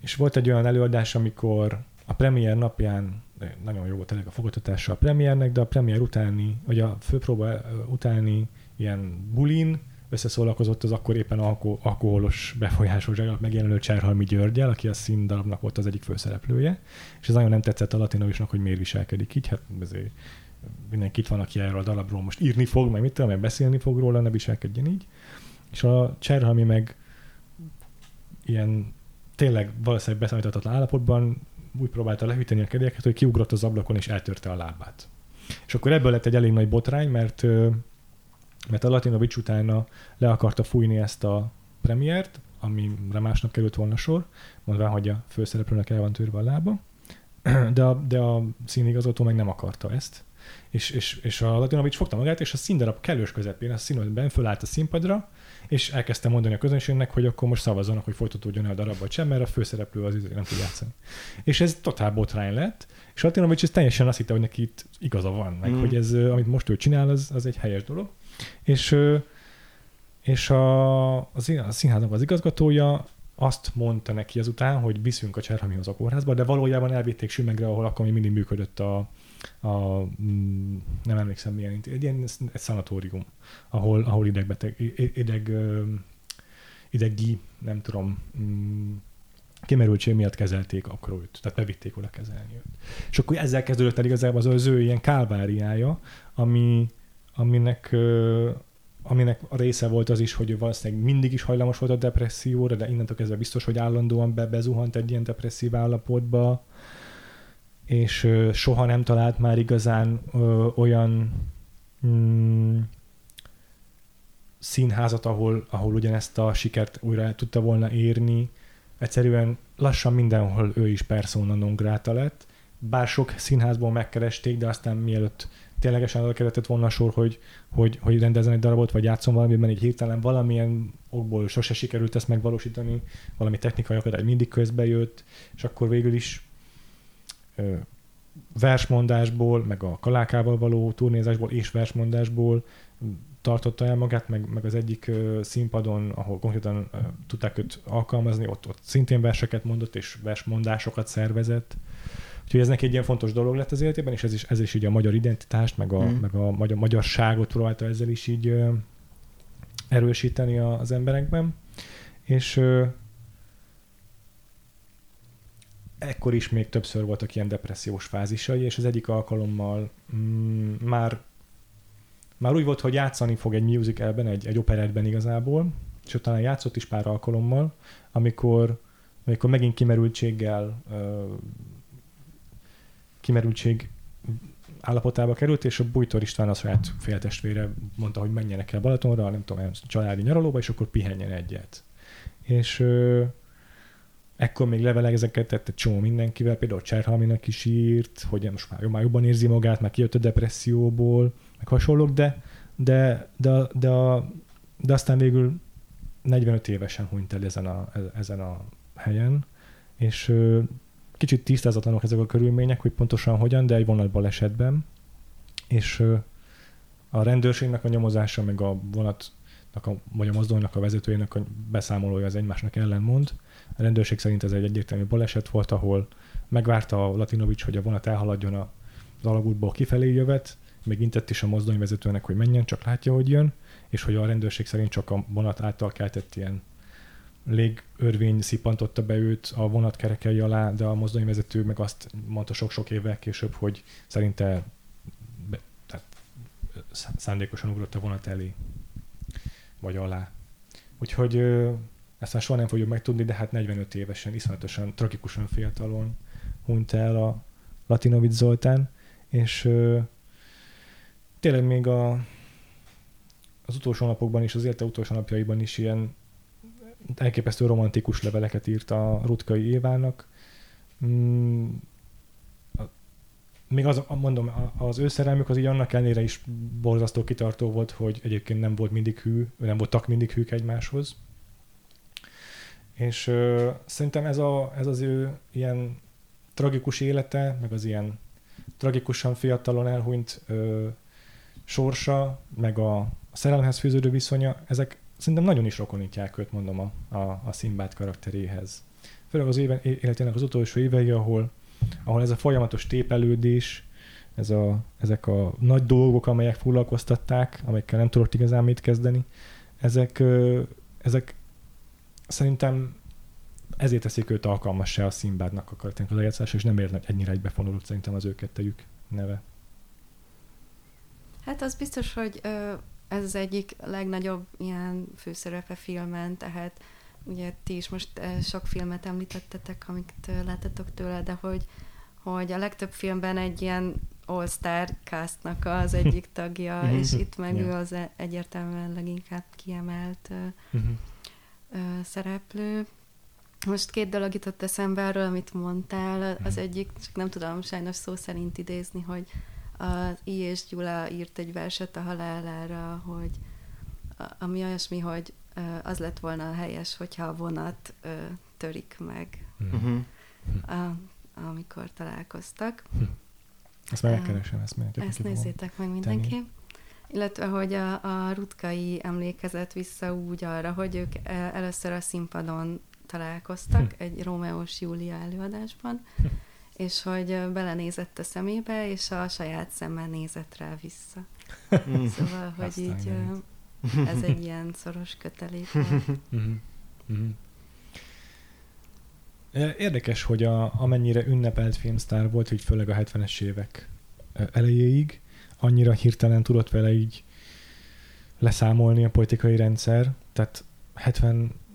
és volt egy olyan előadás, amikor a premier napján, nagyon jó volt elég a fogadtatása a premiernek, de a premier utáni, vagy a főpróba utáni ilyen bulin, összeszólalkozott az akkor éppen alko- alkoholos befolyásos megjelenő Cserhalmi Györgyel, aki a színdarabnak volt az egyik főszereplője, és ez nagyon nem tetszett a Latinovicsnak, hogy miért viselkedik így, hát azért mindenki itt van, aki erről a darabról most írni fog, meg mit tudom, meg beszélni fog róla, ne viselkedjen így. És a Cserhalmi meg ilyen tényleg valószínűleg beszámíthatatlan állapotban úgy próbálta lehűteni a kedélyeket, hogy kiugrott az ablakon és eltörte a lábát. És akkor ebből lett egy elég nagy botrány, mert mert a Latinovics utána le akarta fújni ezt a premiért, amire másnap került volna sor, mondván, hogy a főszereplőnek el van törve a lába, de a, de a színigazgató meg nem akarta ezt. És, és, és a Latinovics fogta magát, és a színdarab kellős közepén, a színben fölállt a színpadra, és elkezdte mondani a közönségnek, hogy akkor most szavazzanak, hogy folytatódjon el a darab vagy sem, mert a főszereplő az nem tud játszani. És ez totál botrány lett, és a Latinovics ez teljesen azt hitte, hogy neki itt igaza van, meg mm. hogy ez, amit most ő csinál, az, az egy helyes dolog. És, és a, a színháznak az igazgatója azt mondta neki azután, hogy viszünk a Cserhalmihoz a kórházba, de valójában elvitték Sümegre, ahol akkor még mindig működött a, a nem emlékszem milyen, egy ilyen egy szanatórium, ahol, ahol idegbeteg, ideg, idegi, nem tudom, kimerültség miatt kezelték akkor őt, tehát bevitték oda kezelni őt. És akkor ezzel kezdődött el igazából az ő ilyen kálváriája, ami Aminek, aminek a része volt az is, hogy ő valószínűleg mindig is hajlamos volt a depresszióra, de innentől kezdve biztos, hogy állandóan be, bezuhant egy ilyen depresszív állapotba, és soha nem talált már igazán olyan mm, színházat, ahol, ahol ugyanezt a sikert újra tudta volna érni. Egyszerűen lassan mindenhol ő is persona non grata lett, bár sok színházból megkeresték, de aztán mielőtt ténylegesen arra kerültett volna a sor, hogy, hogy, hogy rendezzen egy darabot, vagy játszom valamiben, így hirtelen valamilyen okból sose sikerült ezt megvalósítani, valami technikai akadály mindig közbe jött, és akkor végül is ö, versmondásból, meg a Kalákával való turnézásból és versmondásból tartotta el magát, meg, meg az egyik ö, színpadon, ahol konkrétan ö, tudták őt alkalmazni, ott, ott szintén verseket mondott, és versmondásokat szervezett. Úgyhogy ez neki egy ilyen fontos dolog lett az életében, és ez is, ez is így a magyar identitást, meg a, mm. meg a magyar, magyarságot próbálta ezzel is így ö, erősíteni a, az emberekben. És ö, ekkor is még többször voltak ilyen depressziós fázisai, és az egyik alkalommal mm, már Már úgy volt, hogy játszani fog egy musicalben, egy, egy operetben igazából, és utána játszott is pár alkalommal, amikor, amikor megint kimerültséggel, kimerültség állapotába került, és a Bújtor István a saját féltestvére mondta, hogy menjenek el Balatonra, nem tudom, családi nyaralóba, és akkor pihenjen egyet. És ekkor még levelegezeket tett egy csomó mindenkivel, például Cserhalminak is írt, hogy most már, már jobban érzi magát, már kijött a depresszióból, meg hasonlók, de, de, de, de, de aztán végül negyvenöt évesen hunyt el ezen a, ezen a helyen, és ö, kicsit tisztázatlanok ezek a körülmények, hogy pontosan hogyan, de egy vonatbalesetben, és ö, a rendőrségnek a nyomozása, meg a vonatnak, a, vagy a mozdonynak, a vezetőjének a beszámolója az egymásnak ellenmond. A rendőrség szerint ez egy egyértelmű baleset volt, ahol megvárta a Latinovics, hogy a vonat elhaladjon az alagútból kifelé jövet, még intett is a mozdonyvezetőnek, hogy menjen, csak látja, hogy jön, és hogy a rendőrség szerint csak a vonat által keltett ilyen légörvény szippantotta be őt a vonat kerekei alá, de a mozdonyvezető meg azt mondta sok-sok évvel később, hogy szerinte be, tehát szándékosan ugrott a vonat elé, vagy alá. Úgyhogy ezt már soha nem fogjuk megtudni, de hát negyvenöt évesen, iszonyatosan, tragikusan fiatalon hunyt el a Latinovics Zoltán, és tényleg még a, az utolsó napokban is, az élete utolsó napjaiban is ilyen elképesztő romantikus leveleket írt a Rutkai Évának. Mm, a, még az, mondom, az ő szerelmük az így annak ellenére is borzasztó kitartó volt, hogy egyébként nem volt mindig hű, nem voltak mindig hűk egymáshoz. És ö, szerintem ez, a, ez az ő ilyen tragikus élete, meg az ilyen tragikusan fiatalon elhunyt ö, sorsa, meg a szerelemhez fűződő viszonya, ezek szerintem nagyon is rokonítják őt, mondom, a, a, a Szimbád karakteréhez. Főleg az éve, életének az utolsó évei, ahol, ahol ez a folyamatos tépelődés, ez a, ezek a nagy dolgok, amelyek foglalkoztatták, amelyekkel nem tudott igazán mit kezdeni, ezek, ezek szerintem ezért teszik őt alkalmassá a Szimbádnak a karakternek az eljátszása, és nem érnek ennyire egybefonódott szerintem az ő kettejük neve. Hát az biztos, hogy ez az egyik legnagyobb ilyen főszerepe filmen, tehát ugye ti is most sok filmet említettetek, amiket láttatok tőle, de hogy, hogy a legtöbb filmben egy ilyen all-star castnak az egyik tagja, és itt meg ő az egyértelműen leginkább kiemelt szereplő. Most két dolog jutott eszembe arról, amit mondtál, az egyik, csak nem tudom sajnos szó szerint idézni, hogy az I. és Gyula írt egy verset a halálára, hogy ami olyasmi, hogy az lett volna a helyes, hogyha a vonat törik meg, uh-huh. a, amikor találkoztak. Ezt meg elkeresem, ezt meg Ezt nézzétek meg mindenki. Tenni. Illetve, hogy a, a Rutkai emlékezett vissza úgy arra, hogy ők először a színpadon találkoztak, egy Rómeó és Júlia előadásban, és hogy belenézett a szemébe, és a saját szemmel nézett rá vissza. Szóval, hogy aztán így jön. Ez egy ilyen szoros kötelék. Érdekes, hogy a, amennyire ünnepelt filmsztár volt, hogy főleg a hetvenes évek elejéig, annyira hirtelen tudott vele így leszámolni a politikai rendszer. Tehát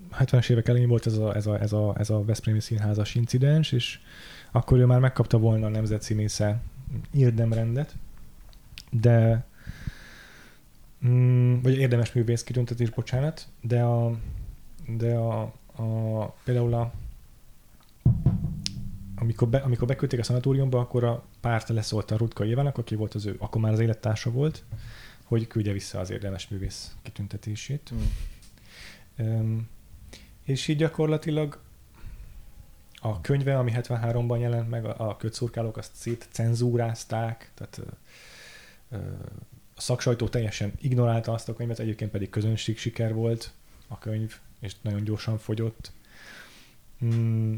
hetvenes évek elején volt ez a, ez a, ez a, ez a Veszprémi színházas incidens, és akkor ő már megkapta volna a nemzetszínésze érdemrendet, de mm, vagy érdemes művész kitüntetés, bocsánat, de a, de a, a például a Amikor, be, amikor beküldték a szanatóriumba, akkor a párt leszólt a Rutka Évának, aki volt az ő, akkor már az élettársa volt, hogy küldje vissza az érdemes művész kitüntetését. Mm. Um, és így gyakorlatilag a könyve, ami hetvenháromban jelent meg, a, a kötszurkálók azt szét cenzúrázták, tehát uh, a szaksajtó teljesen ignorálta azt a könyvet, egyébként pedig közönség siker volt a könyv, és nagyon gyorsan fogyott. Mm.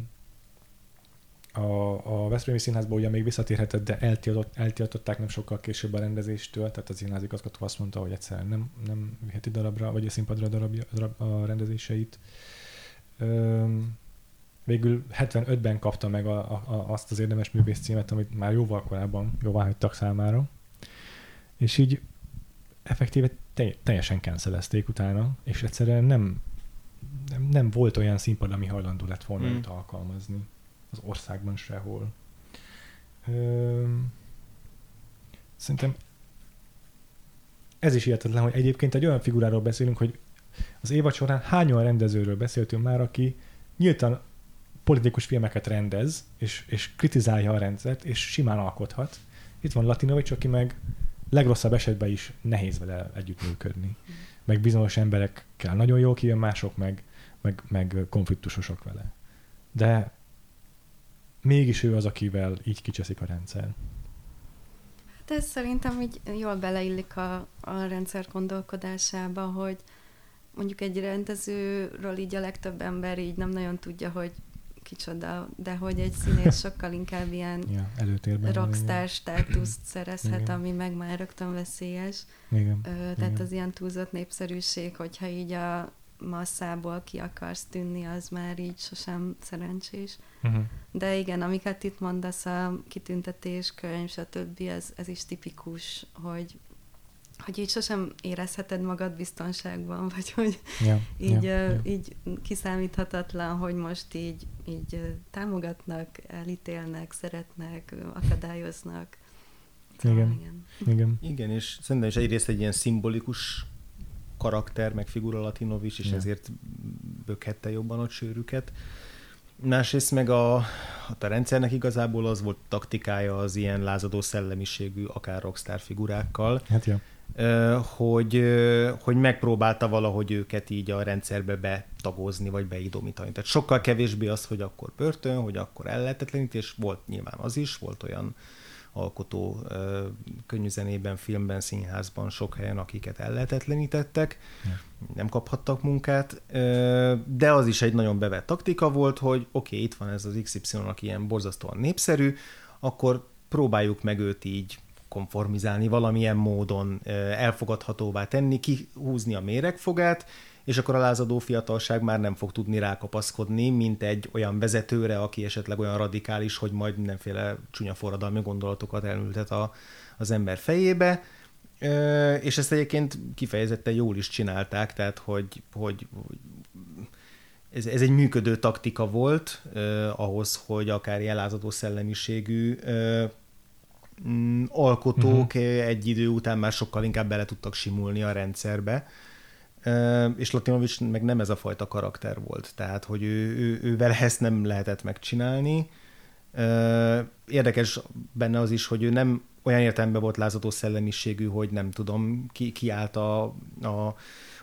A, a Veszprémi Színházban ugye még visszatérhetett, de eltiltott, eltiltották nem sokkal később a rendezéstől, tehát az színházigazgató azt mondta, hogy egyszerűen nem, nem viheti darabra, vagy a színpadra darabja, darab, a rendezéseit. Üm, végül hetvenötben kapta meg a, a, azt az érdemes művész címet, amit már jóval korábban jóvá hagytak számára, és így effektíve telj, teljesen cancelezték utána, és egyszerűen nem, nem, nem volt olyan színpad, ami hajlandó lett volna mm. őt alkalmazni. Az országban sehol. Szerintem ez is hihetetlen, hogy egyébként egy olyan figuráról beszélünk, hogy az évad során hány olyan rendezőről beszéltünk már, aki nyíltan politikus filmeket rendez, és, és kritizálja a rendszert, és simán alkothat. Itt van Latinovics, aki meg legrosszabb esetben is nehéz vele együttműködni. Meg bizonyos emberekkel nagyon jól kijön, mások meg, meg, meg konfliktusosok vele. De mégis ő az, akivel így kicseszik a rendszer. De ez szerintem így jól beleillik a, a rendszer gondolkodásába, hogy mondjuk egy rendezőről így a legtöbb ember így nem nagyon tudja, hogy kicsoda, de hogy egy színész sokkal inkább ilyen ja, rockstar státuszt szerezhet, igen. ami meg már rögtön veszélyes. Igen. Ö, tehát igen. az ilyen túlzott népszerűség, hogyha így a masszából ki akarsz tűnni, az már így sosem szerencsés. Uh-huh. De igen, amiket itt mondasz, a kitüntetés, könyv, stb., ez, ez is tipikus, hogy, hogy így sosem érezheted magad biztonságban, vagy hogy yeah, így, yeah, uh, yeah. így kiszámíthatatlan, hogy most így, így támogatnak, elítélnek, szeretnek, akadályoznak. Szóval, igen. Igen. igen. Igen, és szerintem is egyrészt egy ilyen szimbolikus karakter, meg figura Latinovics, és ja. ezért bökhette jobban a csőrüket. Másrészt meg a, a rendszernek igazából az volt taktikája az ilyen lázadó szellemiségű, akár rockstar figurákkal, hát, ja. hogy, hogy megpróbálta valahogy őket így a rendszerbe betagozni, vagy beidomítani. Tehát sokkal kevésbé az, hogy akkor börtön, hogy akkor ellehetetlenítés, volt nyilván az is, volt olyan alkotó könnyűzenében, filmben, színházban sok helyen, akiket ellehetetlenítettek, ja. nem kaphattak munkát, de az is egy nagyon bevett taktika volt, hogy oké, okay, itt van ez az iksz ipszilon, aki ilyen borzasztóan népszerű, akkor próbáljuk meg őt így konformizálni valamilyen módon, elfogadhatóvá tenni, kihúzni a méregfogát, és akkor a lázadó fiatalság már nem fog tudni rákapaszkodni, mint egy olyan vezetőre, aki esetleg olyan radikális, hogy majd mindenféle csúnya forradalmi gondolatokat elültet a, az ember fejébe. Ö, és ezt egyébként kifejezetten jól is csinálták, tehát hogy, hogy, hogy ez, ez egy működő taktika volt ö, ahhoz, hogy akár ilyen lázadó szellemiségű ö, m, alkotók uh-huh. egy idő után már sokkal inkább bele tudtak simulni a rendszerbe. És Latinovics meg nem ez a fajta karakter volt, tehát hogy ő, ő, ővel ezt nem lehetett megcsinálni. Érdekes benne az is, hogy ő nem olyan értelemben volt lázadó szellemiségű, hogy nem tudom, ki, ki állt a, a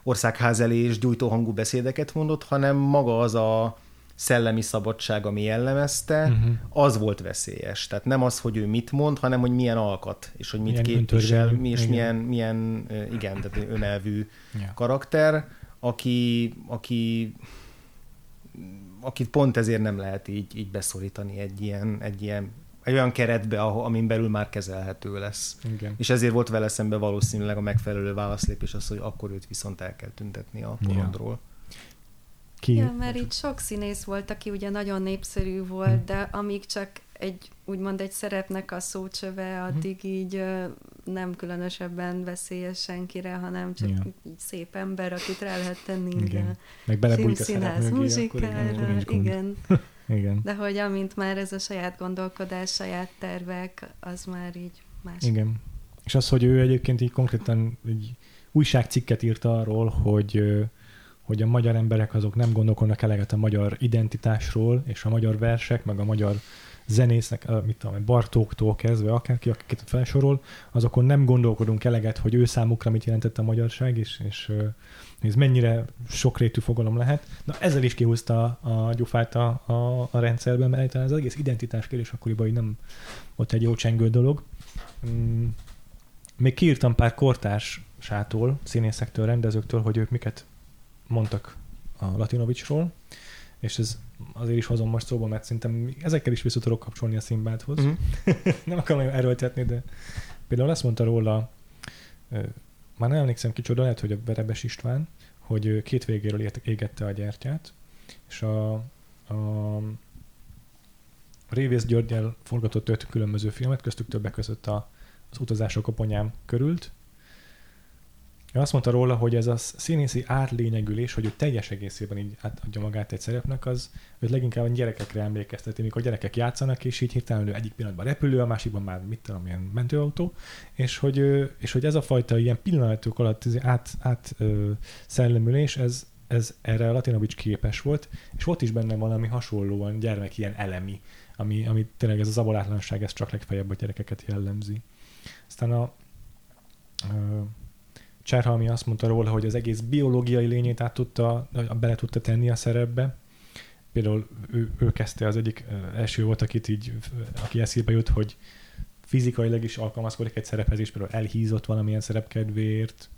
országház elé és gyújtó hangú beszédeket mondott, hanem maga az a szellemi szabadság, ami jellemezte, uh-huh. az volt veszélyes. Tehát nem az, hogy ő mit mond, hanem hogy milyen alkat, és hogy mit képvisel, mi és igen. milyen, milyen igen, tehát önelvű ja. karakter, aki, aki, akit pont ezért nem lehet így, így beszorítani egy ilyen, egy ilyen egy olyan keretbe, amin belül már kezelhető lesz. Igen. És ezért volt vele szemben valószínűleg a megfelelő válaszlépés az, hogy akkor őt viszont el kell tüntetni a porondról. Ja. Ki? Ja, mert itt sok színész volt, aki ugye nagyon népszerű volt, hmm. de amíg csak egy, úgymond egy szerepnek a szócsöve, addig hmm. így nem különösebben veszélyes senkire, hanem csak ja. így szép ember, akit rá lehet tenni. Igen. Meg belebújt a szerep mögé, akkor igen. Igen. De hogy amint már ez a saját gondolkodás, saját tervek, az már így más. Igen. És az, hogy ő egyébként így konkrétan egy újságcikket írt arról, hogy, hogy a magyar emberek azok nem gondolkodnak eleget a magyar identitásról, és a magyar versek, meg a magyar zenésznek, mit tudom, Bartóktól kezdve, akárki, akiket felsorol, azokon nem gondolkodunk eleget, hogy ő számukra mit jelentett a magyarság, és, és ez mennyire sokrétű fogalom lehet. Na ezzel is kihúzta a gyufát a, a, a rendszerben, mert talán az egész identitás kérdés akkoriban nem ott egy jó csengő dolog. Még kiírtam pár kortársától, színészektől, rendezőktől, hogy ők miket mondtak a Latinovicsról, és ez azért is hozom most szóba, mert szerintem ezekkel is vissza tudok kapcsolni a Szimbádhoz. Uh-huh. Nem akarom erőltetni, de például azt mondta róla, már nem emlékszem kicsoda, lehet, hogy a Verebes István, hogy két végéről égette a gyertyát, és a, a Révész Györgyel forgatott öt különböző filmet, köztük többek között a, az Utazások a Ponyám körült. Azt mondta róla, hogy ez a színészi átlényegülés, hogy ő teljes egészében így átadja magát egy szerepnek, az őt leginkább a gyerekekre emlékezteti, mikor gyerekek játszanak, és így hirtelen ő egyik pillanatban repülő, a másikban már mit tudom, ilyen mentőautó, és hogy, és hogy ez a fajta ilyen pillanatok alatt át, át ö, szellemülés, ez, ez erre a Latinovics képes volt, és volt is benne valami hasonlóan gyermek ilyen elemi, ami, ami tényleg ez a zabolátlanság, ez csak legfeljebb a gyerekeket jellemzi. Aztán a ö, Cserhalmi azt mondta róla, hogy az egész biológiai lényét át tudta, bele tudta tenni a szerepbe. Például ő, ő kezdte, az egyik első volt, akit így, aki eszébe jut, hogy fizikailag is alkalmazkodik egy szerephez, és például elhízott valamilyen szerepkedvéért.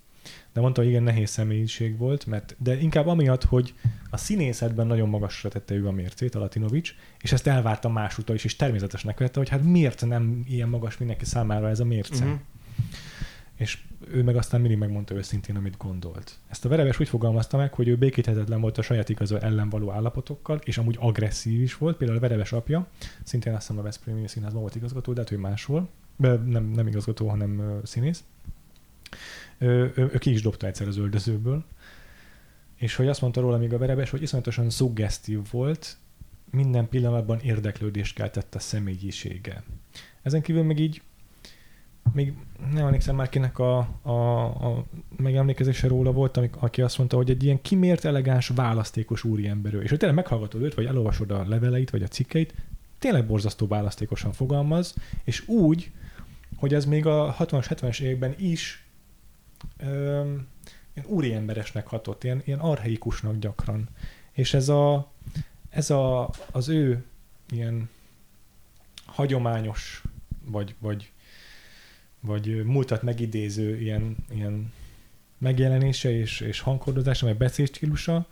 De mondta, hogy igen, nehéz személyiség volt, mert, de inkább amiatt, hogy a színészetben nagyon magasra tette ő a mércét, a Latinovics, és ezt elvárta másútól is, és természetesnek vette, hogy hát miért nem ilyen magas mindenki számára ez a mérce. Mm-hmm. És ő meg aztán mindig megmondta őszintén, amit gondolt. Ezt a Verebes úgy fogalmazta meg, hogy ő békíthetetlen volt a saját igazol ellen való állapotokkal, és amúgy agresszív is volt. Például a Verebes apja, szintén azt hiszem a Veszprémi Színházban volt igazgató, de hát ő máshol, nem, nem igazgató, hanem színész. Ő, ő, ő ki is dobta egyszer az öldözőből. És hogy azt mondta róla még a Verebes, hogy iszonyatosan szuggesztív volt, minden pillanatban érdeklődést keltett a személyisége. Ezen kívül meg így még nem emlékszem már kinek a, a, a megemlékezése róla volt, amik, aki azt mondta, hogy egy ilyen kimért, elegáns, választékos úriember ő. És hogy tényleg meghallgatod őt, vagy elolvasod a leveleit, vagy a cikkeit, tényleg borzasztó választékosan fogalmaz, és úgy, hogy ez még a hatvanas, hetvenes években is öm, ilyen úriemberesnek hatott, ilyen, ilyen archaikusnak gyakran. És ez, a, ez a, az ő ilyen hagyományos, vagy, vagy vagy múltat megidéző ilyen, ilyen megjelenése és, és hangkordozása, meg beszédstílusa,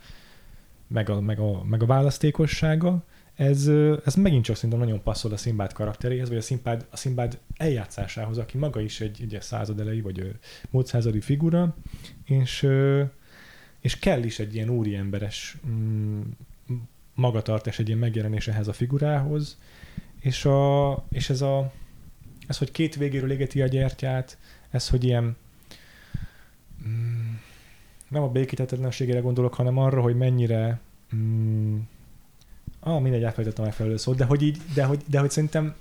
meg a, meg, a, meg a választékossága, ez, ez megint csak szerintem nagyon passzol a Szimbád karakteréhez, vagy a Szimbád, a Szimbád eljátszásához, aki maga is egy, egy századelei, vagy módszázadi figura, és, és kell is egy ilyen úriemberes magatartás, egy ilyen megjelenés ehhez a figurához, és, a, és ez a ez, hogy két végéről égeti a gyertyát, ez, hogy ilyen mm, nem a békíthetetlenségére gondolok, hanem arra, hogy mennyire mm, ah, mindegy, elfelejtettem megfelelő szót, de hogy, így, de hogy, de hogy szerintem,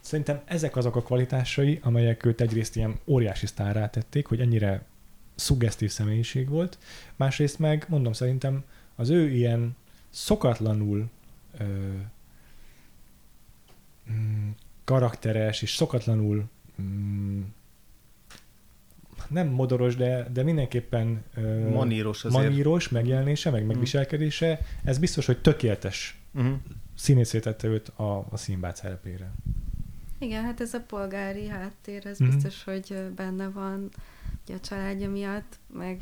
szerintem ezek azok a kvalitásai, amelyek őt egyrészt ilyen óriási sztárrá tették, hogy ennyire szuggesztív személyiség volt, másrészt meg, mondom, szerintem az ő ilyen szokatlanul ö, mm, karakteres és szokatlanul mm, nem modoros, de, de mindenképpen uh, maníros, maníros megjelenése, meg megviselkedése, ez biztos, hogy tökéletes uh-huh. színészét tette őt a, a Szimbád szerepére. Igen, hát ez a polgári háttér, ez uh-huh. biztos, hogy benne van a családja miatt, meg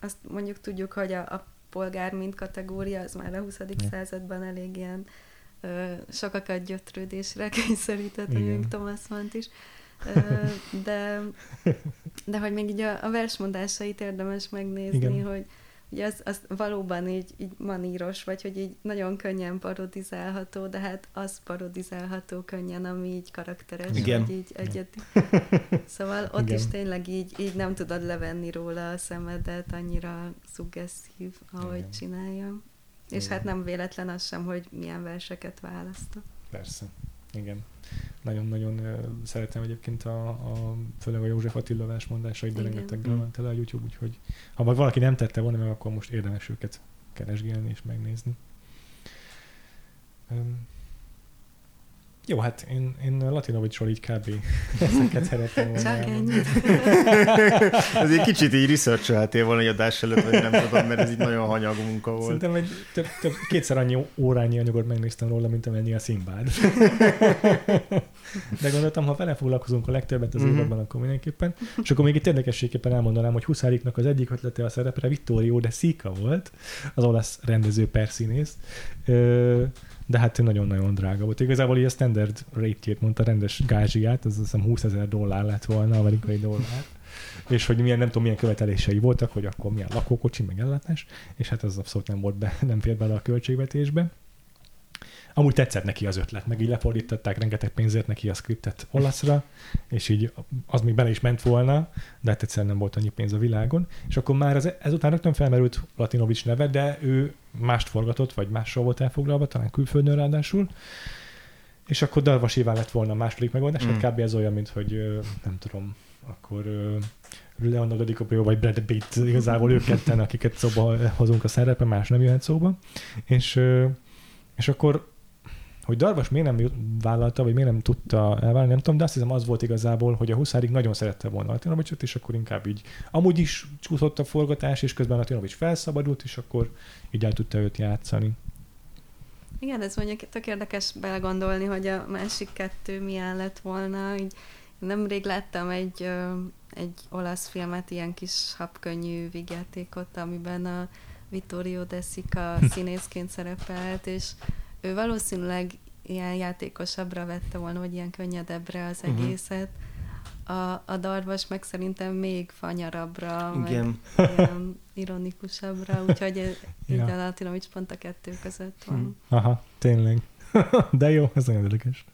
azt mondjuk tudjuk, hogy a, a polgár mint kategória, az már a huszadik ja. században elég ilyen sokakat gyötrődésre kényszerített, mondjuk Thomas Mann is. De, de hogy még így a, a versmondásait érdemes megnézni, igen. hogy, hogy az, az valóban így, így maníros, vagy hogy így nagyon könnyen parodizálható, de hát az parodizálható könnyen, ami így karakteres, igen. vagy így egyedi. Szóval ott igen. is tényleg így, így nem tudod levenni róla a szemedet, annyira szuggesztív, ahogy igen. csinálja. És igen. Hát nem véletlen az sem, hogy milyen verseket választott. Persze, igen. Nagyon-nagyon szeretem egyébként a, a főleg a József Attila versmondásait, de rengeteg ment el a YouTube, úgyhogy ha valaki nem tette volna meg, akkor most érdemes őket keresgélni és megnézni. Um, jó, hát én, én Latinovicsról így kb. Ezeket szerettem volna. Csak ennyit. Ez egy kicsit így research-eltél volna egy adás előtt, vagy nem tudom, mert ez így nagyon hanyag munka volt. Szerintem egy több, több, kétszer annyi órányi anyagot megnéztem róla, mint amennyi a Szimbád. De gondoltam, ha vele foglalkozunk a legtöbbet az mm-hmm. évadban, akkor mindenképpen. És akkor még itt érdekességképpen elmondanám, hogy Huszáriknak az egyik ötlete a szerepre Vittorio De Sica volt, az olasz rendező per színész. De hát nagyon-nagyon drága volt. Igazából így a standard rate-jét mondta, rendes gázsiát, az azt hiszem húszezer dollár lett volna, amerikai dollár. És hogy milyen, nem tudom, milyen követelései voltak, hogy akkor milyen lakókocsi, meg ellátás, és hát az abszolút nem volt be, nem fér bele a költségvetésbe. Amúgy tetszett neki az ötlet, meg így lefordították rengeteg pénzért neki a scriptet olaszra, és így az még bele is ment volna, de hát egyszerűen nem volt annyi pénz a világon. És akkor már az, ezután rögtön felmerült Latinovics neve, de ő mást forgatott, vagy mással volt elfoglalva, talán külföldön ráadásul. És akkor Darvas Iván lett volna a második megoldás, mm. hát kb. Ez olyan, mint hogy nem tudom, akkor Leonardo DiCaprio vagy Brad Pitt, igazából ők ketten, akiket szóba hozunk a szerepre, más nem jöhet szóba. És, és akkor hogy Darvas miért nem vállalta, vagy miért nem tudta elvállalni, nem tudom, de azt hiszem az volt igazából, hogy a Huszárik nagyon szerette volna Latinovicsot, és akkor inkább így amúgy is csúszott a forgatás, és közben Latinovics felszabadult, és akkor így el tudta őt játszani. Igen, ez mondjuk tök érdekes belegondolni, hogy a másik kettő milyen lett volna. Így nemrég láttam egy, egy olasz filmet, ilyen kis habkönnyű vígjátékot, amiben a Vittorio De Sica színészként szerepelt, és ő valószínűleg ilyen játékosabbra vette volna, hogy ilyen könnyedebbre az egészet. A, a Darvas meg szerintem még fanyarabbra, igen. Vagy ilyen ironikusabbra, úgyhogy ez, ja. Így a Latinovics pont a kettő között van. Aha, tényleg. De jó, ez nagyon érdekes.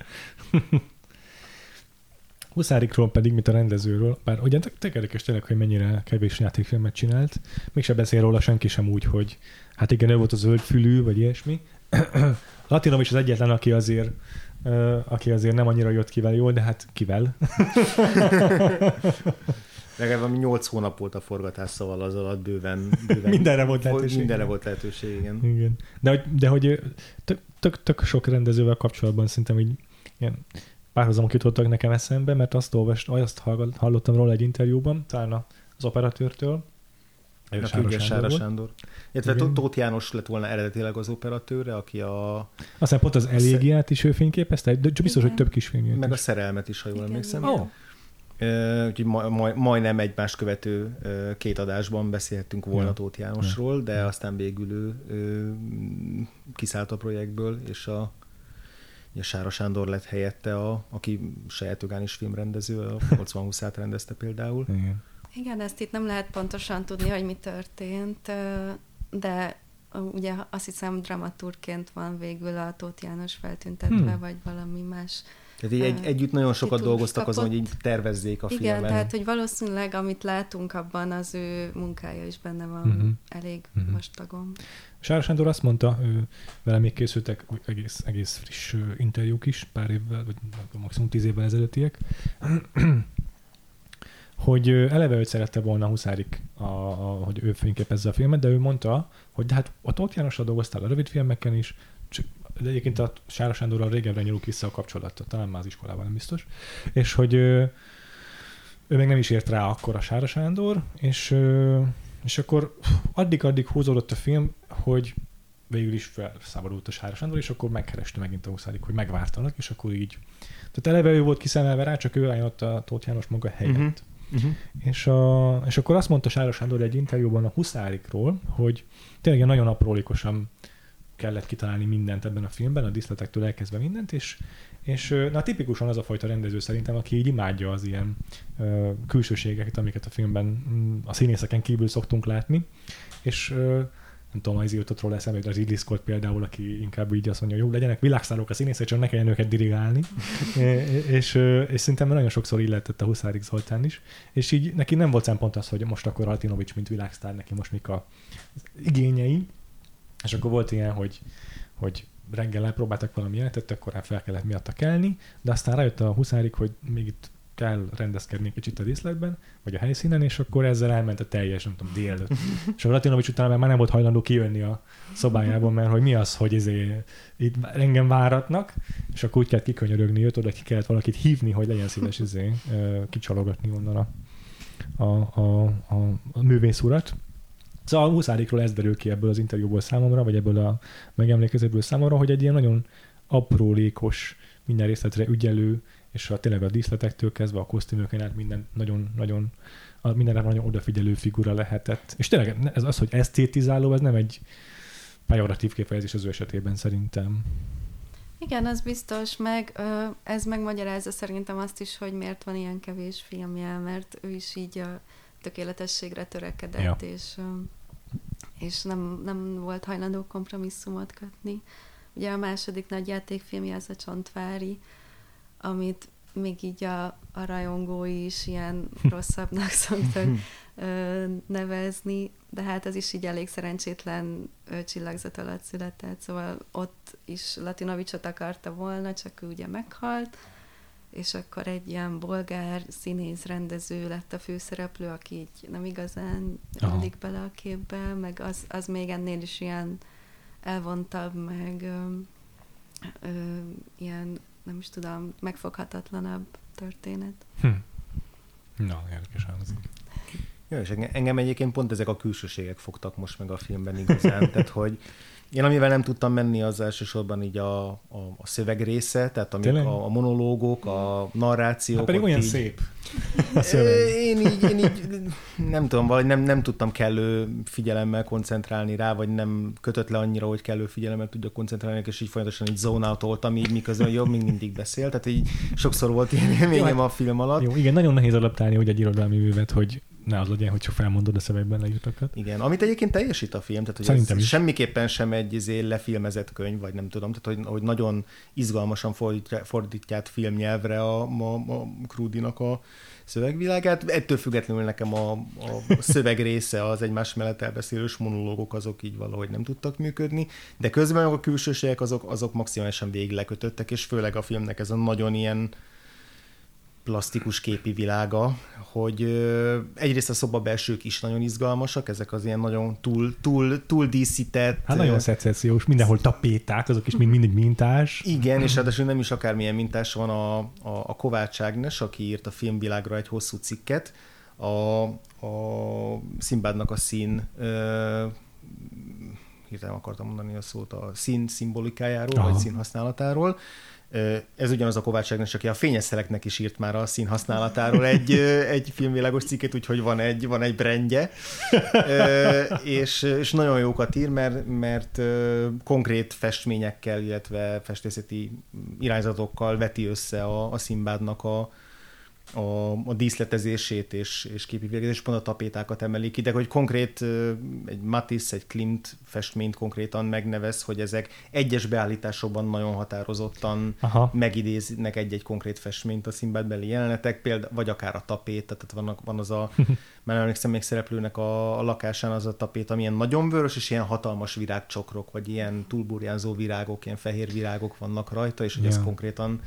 Huszárikról pedig, mint a rendezőről, bár ugyan tekerekes tényleg, hogy mennyire kevés játékfilmet csinált, mégse beszél róla senki sem úgy, hogy hát igen, ő volt a zöldfülű, vagy ilyesmi. Latinovics az egyetlen, aki azért, uh, aki azért nem annyira jött kivel jól, de hát kivel. Legalább ami nyolc hónap volt a forgatás, szóval az alatt bőven... bőven mindenre volt lehetőség. Mindenre volt lehetőség, igen. igen. De, de hogy tök, tök, tök sok rendezővel kapcsolatban szerintem így ilyen párhuzamok jutottak nekem eszembe, mert azt olvastam, azt hallottam róla egy interjúban, talán az operatőrtől, Sára Sándor. Sándor. Értve Tóth János lett volna eredetileg az operatőre, aki a... Aztán pont az Elégiát is ő fényképezte, de biztos, igen. Hogy több kis filmjét meg is. A Szerelmet is, ha jól emlékszem. Oh. Úgyhogy ma, ma, majdnem egymást követő két adásban beszélhettünk volna ja. Tóth Jánosról, de ja. Aztán végül ő, ő kiszállt a projektből, és a, a Sára Sándor lett helyette, a, aki saját jogán is filmrendező, a nyolcvan huszat rendezte például. Igen. Igen, ezt itt nem lehet pontosan tudni, hogy mi történt, de ugye azt hiszem dramaturgként van végül a Tóth János feltüntetve, hmm. vagy valami más. Tehát így egy, együtt nagyon sokat dolgoztak kapott. Azon, hogy így tervezzék a filmet. Igen, filmen. Tehát hogy valószínűleg amit látunk abban, az ő munkája is benne van mm-hmm. elég mm-hmm. vastagom. Sára Sándor azt mondta, vele még készültek egész, egész friss interjúk is, pár évvel, vagy maximum tíz évvel ezelőttiek, hogy eleve őt szerette volna Huszárik, a, a, hogy ő fényképezze a filmet, de ő mondta, hogy de hát a Tóth Jánossal dolgoztál a rövidfilmeken is, csak, de egyébként a Sára Sándorral régebbre nyúlik vissza a kapcsolatot, talán már az iskolában, nem biztos, és hogy ő, ő még nem is ért rá akkor a Sára Sándor, és, és akkor addig-addig húzódott a film, hogy végül is felszabadult a Sára Sándor, és akkor megkereste megint a Huszárik, hogy megvártanak, és akkor így. Tehát eleve ő volt kiszemelve rá, csak ő álljon ott a Tóth János maga helyett. Mm-hmm. Uh-huh. És, a, és akkor azt mondta Sára Sándor egy interjúban a Huszárikról, hogy tényleg nagyon aprólékosan kellett kitalálni mindent ebben a filmben, a díszletektől elkezdve mindent, és, és na, tipikusan az a fajta rendező szerintem, aki így imádja az ilyen ö, külsőségeket, amiket a filmben a színészeken kívül szoktunk látni, és ö, nem tudom, az jutott róla eszembe, az Ridley Scott például, aki inkább így azt mondja, jó, legyenek világszárok a színészek, csak ne kelljen őket dirigálni. és, és, és szerintem nagyon sokszor illetett a Huszárik Zoltán is. És így neki nem volt szempont az, hogy most akkor Latinovics, mint világsztár, neki most mik az igényei, És akkor volt ilyen, hogy, hogy reggel elpróbáltak valami jelenetet, tök korán fel kellett miatta kelni, de aztán rájött a huszárik, hogy még itt kell rendezkedni kicsit a díszletben, vagy a helyszínen, és akkor ezzel elment a teljes, nem tudom, délelőtt. És a Latinovics után már nem volt hajlandó kijönni a szobájából, mert hogy mi az, hogy ezé, itt engem váratnak, és akkor úgy kellett kikönyörögni őt, oda ki kellett valakit hívni, hogy legyen szíves ezé, kicsalogatni onnan a, a, a, a, a művész urat. Szóval a huszárikról ez derül ki ebből az interjúból számomra, vagy ebből a megemlékezetből számomra, hogy egy ilyen nagyon aprólékos, minden részletre ügyelő, és a, tényleg a díszletektől kezdve a kosztümöken át minden nagyon-nagyon, mindenre nagyon odafigyelő figura lehetett. És tényleg ez az, hogy esztétizáló, ez nem egy pejoratív kifejezés az ő esetében szerintem. Igen, az biztos, meg ez megmagyarázza szerintem azt is, hogy miért van ilyen kevés filmje, mert ő is így a tökéletességre törekedett, ja. és, és nem, nem volt hajlandó kompromisszumot kötni. Ugye a második nagy játékfilmje az a Csontvári, amit még így a, a rajongói is ilyen rosszabbnak szoktak ö, nevezni, de hát ez is így elég szerencsétlen ö, csillagzat alatt született, szóval ott is Latinovicsot akarta volna, csak ő ugye meghalt, és akkor egy ilyen bolgár színész rendező lett a főszereplő, aki így nem igazán illik bele a képbe, meg az, az még ennél is ilyen elvontabb, meg ö, ö, ilyen nem is tudom, megfoghatatlanabb történet. Hm. Na, érdekes hangzik. Jó, és engem egyébként pont ezek a külsőségek fogtak most meg a filmben igazán, tehát hogy én amivel nem tudtam menni, az elsősorban így a, a, a szöveg része, tehát amik a, a monológok, a narrációk. Hát pedig olyan így, szép. Én így, én így nem tudom, valahogy nem, nem tudtam kellő figyelemmel koncentrálni rá, vagy nem kötött le annyira, hogy kellő figyelemmel tudjak koncentrálni, és így folyamatosan így zone out-oltam, így miközben jobb, még mindig beszél, tehát így sokszor volt ilyen élményem a film alatt. Jó, igen, nagyon nehéz adaptálni úgy egy irodalmi művet, hogy ne az legyen, hogyha felmondod a szövegben leírtakat. Igen, amit egyébként teljesít a film, tehát hogy ez semmiképpen sem egy ezért lefilmezett könyv, vagy nem tudom, tehát hogy, hogy nagyon izgalmasan fordítja, fordítját filmnyelvre a, a, a Krúdinak a szövegvilágát. Ettől függetlenül nekem a, a szöveg része, az egymás mellett elbeszélős monológok, azok így valahogy nem tudtak működni, de közben a külsőségek azok, azok maximálisan végig lekötöttek, és főleg a filmnek ez a nagyon ilyen plastikus képi világa, hogy ö, egyrészt a szobabelsők is nagyon izgalmasak, ezek az ilyen nagyon túl, túl, túl díszített... Hát nagyon szecessziós, mindenhol tapéták, azok is mind, mindig mintás. Igen, és ráadásul nem is akármilyen mintás van a, a, a Kovács Ágnes, aki írt a Filmvilágra egy hosszú cikket, a, a Szimbádnak a szín... Ö, hirtelen akartam mondani a szót, a szín szimbolikájáról, aha. vagy színhasználatáról. Ez ugyanaz a Kovács Ágnes, aki a Fényes Szeleknek is írt már a szín használatáról egy, egy filmvilágos cikket, úgyhogy van egy, van egy brandje, és, és nagyon jókat ír, mert, mert konkrét festményekkel, illetve festészeti irányzatokkal veti össze a, a Szimbádnak a, a, a díszletezését és, és képi végzés, pont a tapétákat emeli ki, de hogy konkrét egy Matisse, egy Klimt festményt konkrétan megnevez, hogy ezek egyes beállításokban nagyon határozottan aha. megidéznek egy-egy konkrét festményt a Szimbádbeli jelenetek, példa, vagy akár a tapét, tehát vannak, van az a, már emlékszem még szereplőnek a, a lakásán az a tapét, ami ilyen nagyon vörös, és ilyen hatalmas virágcsokrok, vagy ilyen túlburjánzó virágok, ilyen fehér virágok vannak rajta, és hogy yeah. ez konkrétan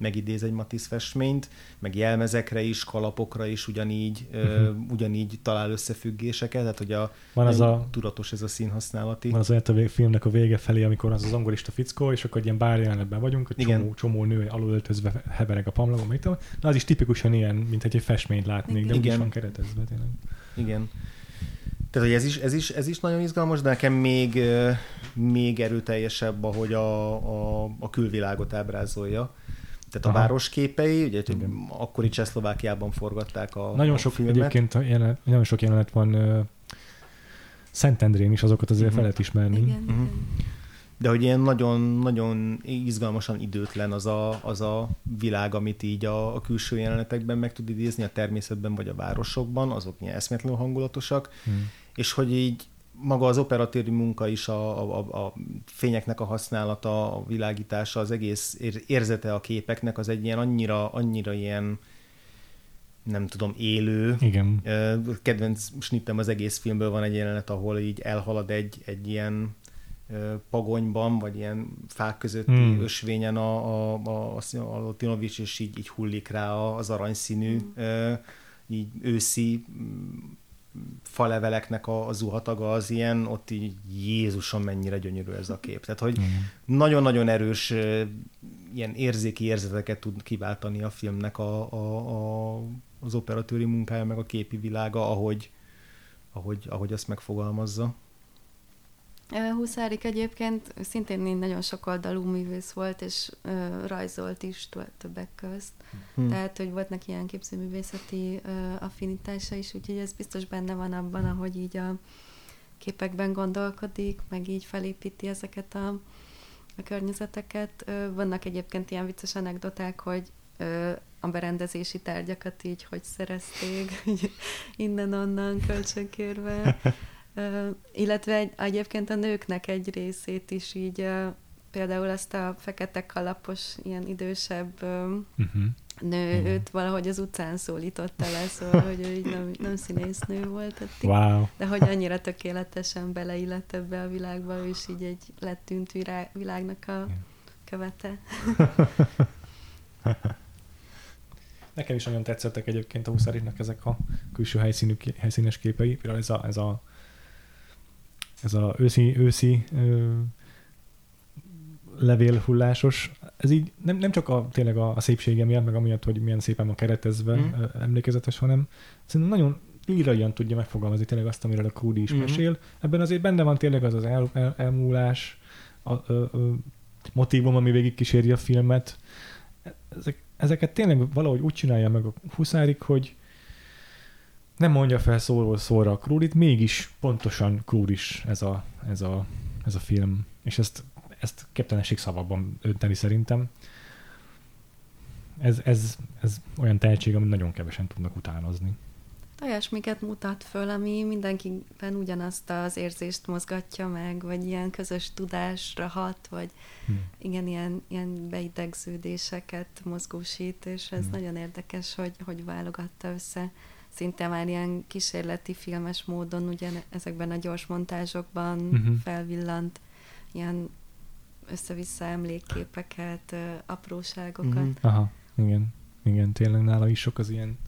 megidéz egy Matisse festményt, meg jelmezekre is, kalapokra is ugyanígy, uh-huh. ö, ugyanígy talál összefüggéseket, tehát hogy a, van az a tudatos ez a színhasználati. Van az olyan a filmnek a vége felé, amikor az az angolista fickó, és akkor egy ilyen bárjelenetben vagyunk, hogy csomó, csomó nő alulöltözve hevereg a pamlagon, mit tudom. Na az is tipikusan ilyen, mint egy festményt látnék, de úgyis van keretezve tényleg. Igen. Tehát, hogy ez is, ez, is, ez is nagyon izgalmas, de nekem még, még erőteljesebb, ahogy a, a, a külvilágot ábrázolja. Tehát aha. a városképei, ugye igen. akkori Csehszlovákiában forgatták a Nagyon a sok filmet. Egyébként jelenet, nagyon sok jelenet van uh, Szentendrén is, azokat azért uh-huh. fel lehet ismerni. Igen, uh-huh. igen. De hogy ilyen nagyon-nagyon izgalmasan időtlen az a, az a világ, amit így a, a külső jelenetekben meg tud idézni, a természetben vagy a városokban, azok ilyen eszméletlenül hangulatosak, uh-huh. és hogy így maga az operatív munka is, a, a, a fényeknek a használata, a világítása, az egész érzete a képeknek, az egy ilyen annyira, annyira ilyen, nem tudom, élő. Igen. Kedvenc snittem az egész filmből, van egy jelenet, ahol így elhalad egy, egy ilyen pagonyban, vagy ilyen fák közötti hmm. ösvényen a, a, a, a Latinovics, és így, így hullik rá az aranyszínű, így őszi faleveleknek a, a zuhataga, az ilyen, ott így Jézusom, mennyire gyönyörű ez a kép. Tehát, hogy hmm. nagyon-nagyon erős ilyen érzéki érzeteket tud kiváltani a filmnek a, a, a, az operatőri munkája, meg a képi világa, ahogy, ahogy, ahogy azt megfogalmazza. Huszárik egyébként szintén nagyon sokoldalú művész volt, és ö, rajzolt is többek közt. Hmm. Tehát, hogy voltnak ilyen képzőművészeti ö, affinitása is, úgyhogy ez biztos benne van abban, ahogy így a képekben gondolkodik, meg így felépíti ezeket a, a környezeteket. Ö, vannak egyébként ilyen vicces anekdoták, hogy ö, a berendezési tárgyakat így hogy szerezték, innen-onnan kölcsönkérve. Uh, illetve egy, egyébként a nőknek egy részét is így, uh, például ezt a fekete kalapos, ilyen idősebb uh, uh-huh. nő, uh-huh. őt valahogy az utcán szólította le, szóval, hogy ő így nem, nem színésznő volt eddig, wow. de hogy annyira tökéletesen beleillett ebbe a világba, ő is így egy letűnt virá- világnak a követe. Nekem is nagyon tetszettek egyébként a Huszáriknak ezek a külső helyszínű, helyszínes képei, például ez a, ez a ez az őszi, őszi ö, levélhullásos, ez így nem, nem csak a, tényleg a, a szépsége miatt, meg amiatt, hogy milyen szépen van keretezve, mm. ö, emlékezetes, hanem szerintem nagyon líraian tudja megfogalmazni tényleg azt, amiről a Krúdi is mm. mesél. Ebben azért benne van tényleg az az el, el, elmúlás, a ö, ö, motívum, ami végig kíséri a filmet. Ezek, ezeket tényleg valahogy úgy csinálja meg a Huszárik, hogy nem mondja fel szóról szóra a Krúdit, mégis pontosan Krúd is ez a, ez a, ez a film. És ezt, ezt képtelenség szavakban önteni szerintem. Ez, ez, ez olyan tehetség, amit nagyon kevesen tudnak utánozni. Olyasmiket mutat föl, ami mindenkiben ugyanazt az érzést mozgatja meg, vagy ilyen közös tudásra hat, vagy hmm. igen, ilyen, ilyen beidegződéseket mozgósít, és ez hmm. nagyon érdekes, hogy, hogy válogatta össze. Szinte már ilyen kísérleti filmes módon, ugye ezekben a gyors montázsokban uh-huh. felvillant ilyen össze-vissza emlékképeket, apróságokat. Uh-huh. Aha, igen. Igen, tényleg nála is sok az ilyen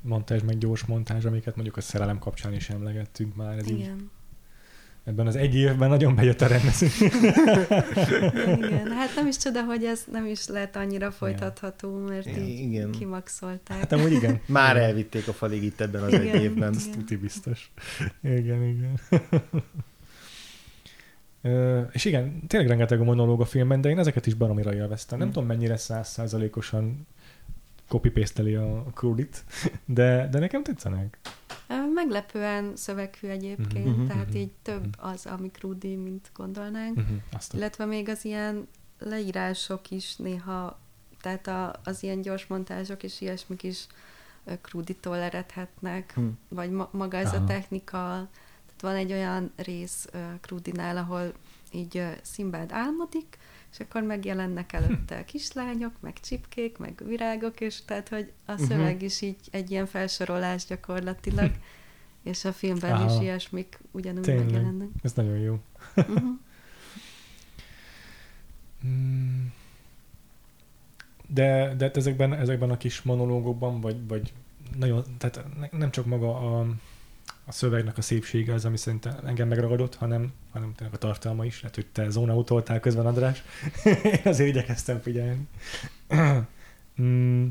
montázs, meg gyors montázs, amiket mondjuk a szerelem kapcsán is emlegettünk már. Ez igen. Így, ebben az egy évben nagyon bejött a rendezvény. Igen, hát nem is csoda, hogy ez nem is lehet annyira folytatható, mert igen. kimaxolták. Hát amúgy igen. Már elvitték a falig itt ebben az igen, egy évben. Ez tuti biztos. Igen, igen. Ö, és igen, tényleg rengeteg a monológ a filmben, de én ezeket is baromira élveztem. Nem hmm. tudom, mennyire száz százalékosan copy-paste-eli a Krúdit, de, de nekem tetszenek. Meglepően szöveghű egyébként, uh-huh, tehát uh-huh, így több uh-huh. az, ami Krúdi, mint gondolnánk. Uh-huh, illetve még az ilyen leírások is néha, tehát a, az ilyen gyors montázsok és ilyesmik is Krúditól eredhetnek, hmm. vagy ma, maga ez Aha. a technika. Tehát van egy olyan rész Krúdinál, ahol így Szimbád álmodik, és akkor megjelennek előtte a kislányok, meg csipkék, meg virágok, és tehát, hogy a szöveg uh-huh. is így egy ilyen felsorolás gyakorlatilag, és a filmben Aha. is ilyesmik ugyanúgy Tényleg. megjelennek. Ez nagyon jó. Uh-huh. de, de ezekben, ezekben a kis monológokban, vagy, vagy nagyon, tehát nem csak maga a, a szövegnek a szépsége az, ami szerintem engem megragadott, hanem hanem tényleg a tartalma is. Lehet, hogy te zónautoltál közben, András. Én azért igyekeztem figyelni. mm.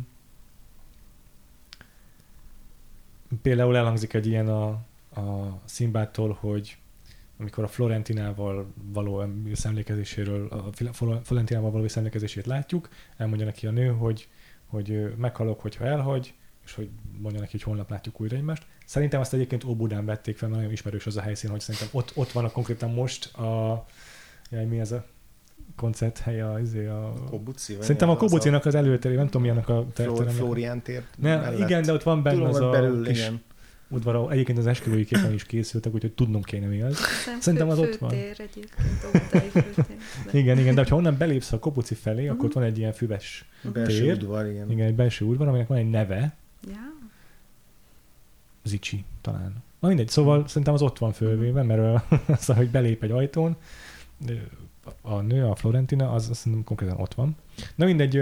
Például elhangzik egy ilyen a, a Szimbádtól, hogy amikor a Florentinával való szemlékezéséről, a Florentinával való szemlékezését látjuk, elmondja neki a nő, hogy, hogy meghalok, hogyha elhagy, és hogy mondja neki, hogy holnap látjuk újra egymást. Szerintem azt egyébként Óbudán vették fel, mert nagyon ismerős az a helyszín, hogy szerintem ott, ott vannak konkrétan most a... Jaj, mi ez a koncerthely? A, a... Kobuci? Szerintem a Kobucinak az előterében, nem tudom, milyenek a terület. Flórián tér mellett. Igen, de ott van benne az a kis udvar, egyébként az esküvői képen is készültek, úgyhogy tudnom kéne mi az. Szerintem az ott van. Igen, igen, de ha onnan belépsz a Kobuci felé, akkor ott van egy ilyen füves tér. Igen, egy belső udvar, aminek van egy neve. Zicsi, talán. Na mindegy, szóval szerintem az ott van fölvéve, mert az, hogy belép egy ajtón, a nő, a Florentina, az azt hiszem konkrétan ott van. Na mindegy,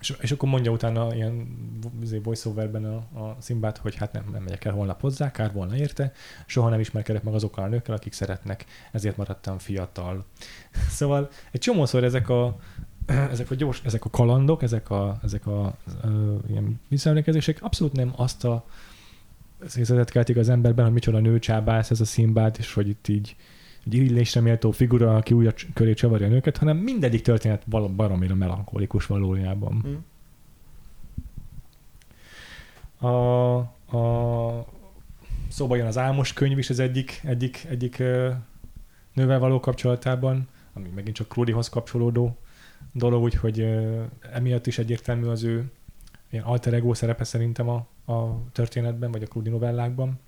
és, és akkor mondja utána ilyen voice-overben a, a Szimbát, hogy hát nem, nem megyek el holnap hozzá, kár volna érte, soha nem ismerkedek meg azokkal a nőkkel, akik szeretnek, ezért maradtam fiatal. Szóval egy csomószor ezek a Ezek a, gyors, ezek a kalandok, ezek a, ezek a ö, ilyen visszaemlékezések abszolút nem azt a szézetet keltik az emberben, hogy micsoda nőcsábász ez a Szimbád, és hogy itt így egy irigylésre méltó figura, aki újra köré csavarja a nőket, hanem mindegyik történet baromira melankolikus valójában. Mm. A, a, szóba jön az Álmos könyv is az egyik, egyik, egyik nővel való kapcsolatában, ami megint csak Crudyhoz kapcsolódó dolog, úgyhogy uh, emiatt is egyértelmű az ő ilyen alter ego szerepe szerintem a, a történetben, vagy a Crudy novellákban.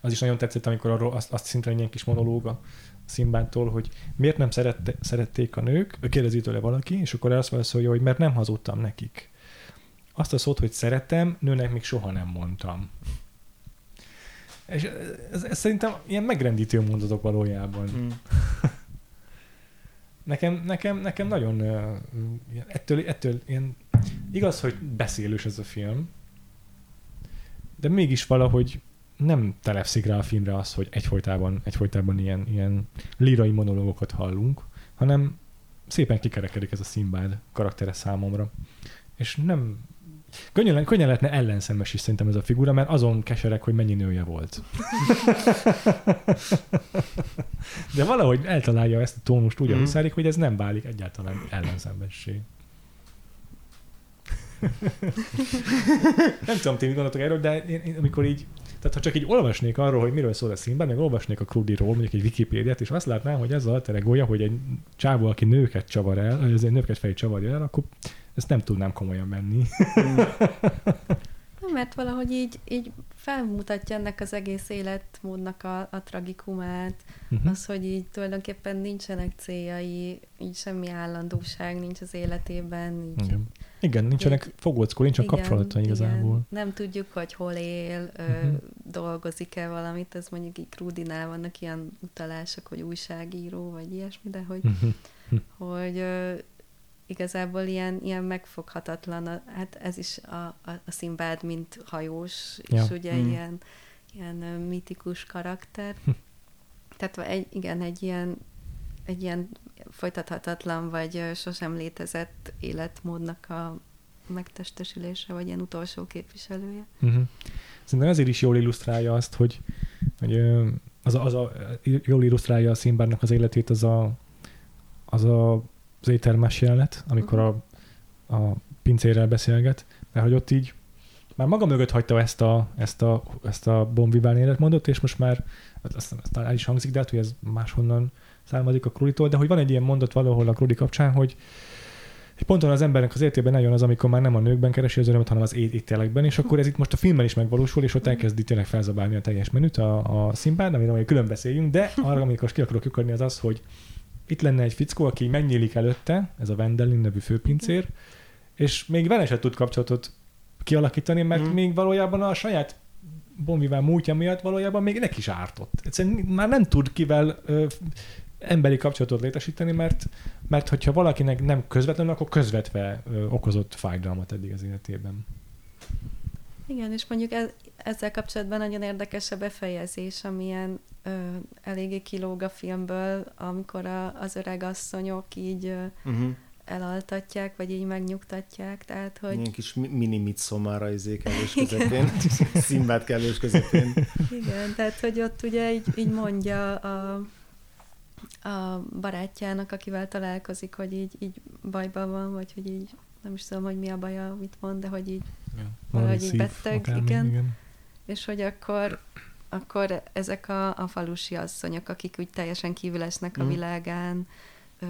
Az is nagyon tetszett, amikor arról azt, azt szintén ilyen kis monológa Szimbától, hogy miért nem szerette, szerették a nők, kérdezi tőle valaki, és akkor azt válaszolja, hogy mert nem hazudtam nekik. Azt a szót, hogy szeretem, nőnek még soha nem mondtam. És ez, ez szerintem ilyen megrendítő mondatok valójában. Mm. Nekem, nekem, nekem nagyon uh, ettől, ettől ilyen, igaz, hogy beszélős ez a film, de mégis valahogy nem telepszik rá a filmre az, hogy egyfolytában, egyfolytában ilyen, ilyen lírai monológokat hallunk, hanem szépen kikerekedik ez a Szimbád karaktere számomra. És nem... Könnyen, könnyen lehetne ellenszemes is szerintem ez a figura, mert azon kesereg, hogy mennyi nője volt. De valahogy eltalálja ezt a tónust úgy, ahogy szárik, hogy ez nem válik egyáltalán ellenszemessé. Nem tudom, ti mit gondoltok erről, de én, én, amikor így, tehát ha csak így olvasnék arról, hogy miről szól a Szimbád, meg olvasnék a Crudyról, mondjuk egy Wikipédiát, és azt látnám, hogy ez az alter egója, hogy egy csávó, aki nőket csavar el, vagy azért nőket felé csavarja el, akkor ezt nem tudnám komolyan menni. Mert valahogy így, így felmutatja ennek az egész életmódnak a, a tragikumát, uh-huh. az, hogy így tulajdonképpen nincsenek céljai, így semmi állandóság nincs az életében. Így, igen. igen, nincsenek fogóckó, nincsen kapcsolata igazából. Igen. Nem tudjuk, hogy hol él, uh-huh. dolgozik-e valamit, ez mondjuk így Crudynál vannak ilyen utalások, hogy újságíró, vagy ilyesmi, de hogy, uh-huh. hogy igazából ilyen, ilyen megfoghatatlan, hát ez is a, a, a Szimbád, mint hajós, és ja. ugye mm. ilyen, ilyen mitikus karakter. Hm. Tehát egy, igen, egy ilyen, egy ilyen folytathatatlan, vagy sosem létezett életmódnak a megtestesülése, vagy ilyen utolsó képviselője. Mm-hmm. Szerintem ezért is jól illusztrálja azt, hogy, hogy az a, az a, jól illusztrálja a Szimbádnak az életét az a, az a az éttermes jelenet, amikor a, a pincérrel beszélget, mert hogy ott így már maga mögött hagyta ezt a, ezt a, ezt a bombiván életmondott, és most már aztán el is hangzik, de hát, hogy ez máshonnan származik a Crudytól, de hogy van egy ilyen mondat valahol a Crudy kapcsán, hogy ponton az embernek az életében eljön az, amikor már nem a nőkben keresi az örömet, hanem az ételekben, és akkor ez itt most a filmben is megvalósul, és ott elkezdi tényleg felzabálni a teljes menüt a, a Szimbád, amiről majd külön beszéljünk, de arra, amikor ki akarok lyukadni, az az, hogy itt lenne egy fickó, aki megnyílik előtte, ez a Wendelin nevű főpincér, mm. és még vele se tud kapcsolatot kialakítani, mert mm. még valójában a saját bombiván múltja miatt valójában még neki is ártott. Egyszerűen már nem tud kivel ö, emberi kapcsolatot létesíteni, mert, mert hogyha valakinek nem közvetlenül, akkor közvetve ö, okozott fájdalmat eddig az életében. Igen, és mondjuk ez, ezzel kapcsolatban nagyon érdekes a befejezés, amilyen ö, eléggé kilóg a filmből, amikor a, az öreg asszonyok így ö, uh-huh. elaltatják, vagy így megnyugtatják, tehát hogy... Ilyen kis mini-midszomára izék elős közepén, Szimbád kellős közepén. Igen, tehát hogy ott ugye így, így mondja a, a barátjának, akivel találkozik, hogy így, így bajban van, vagy hogy így... nem is tudom, hogy mi a baja, mit mond, de hogy így, ja, valahogy így beteg, igen. Mind, igen. És hogy akkor, akkor ezek a, a falusi asszonyok, akik úgy teljesen kívül esnek mm. a világán, ö,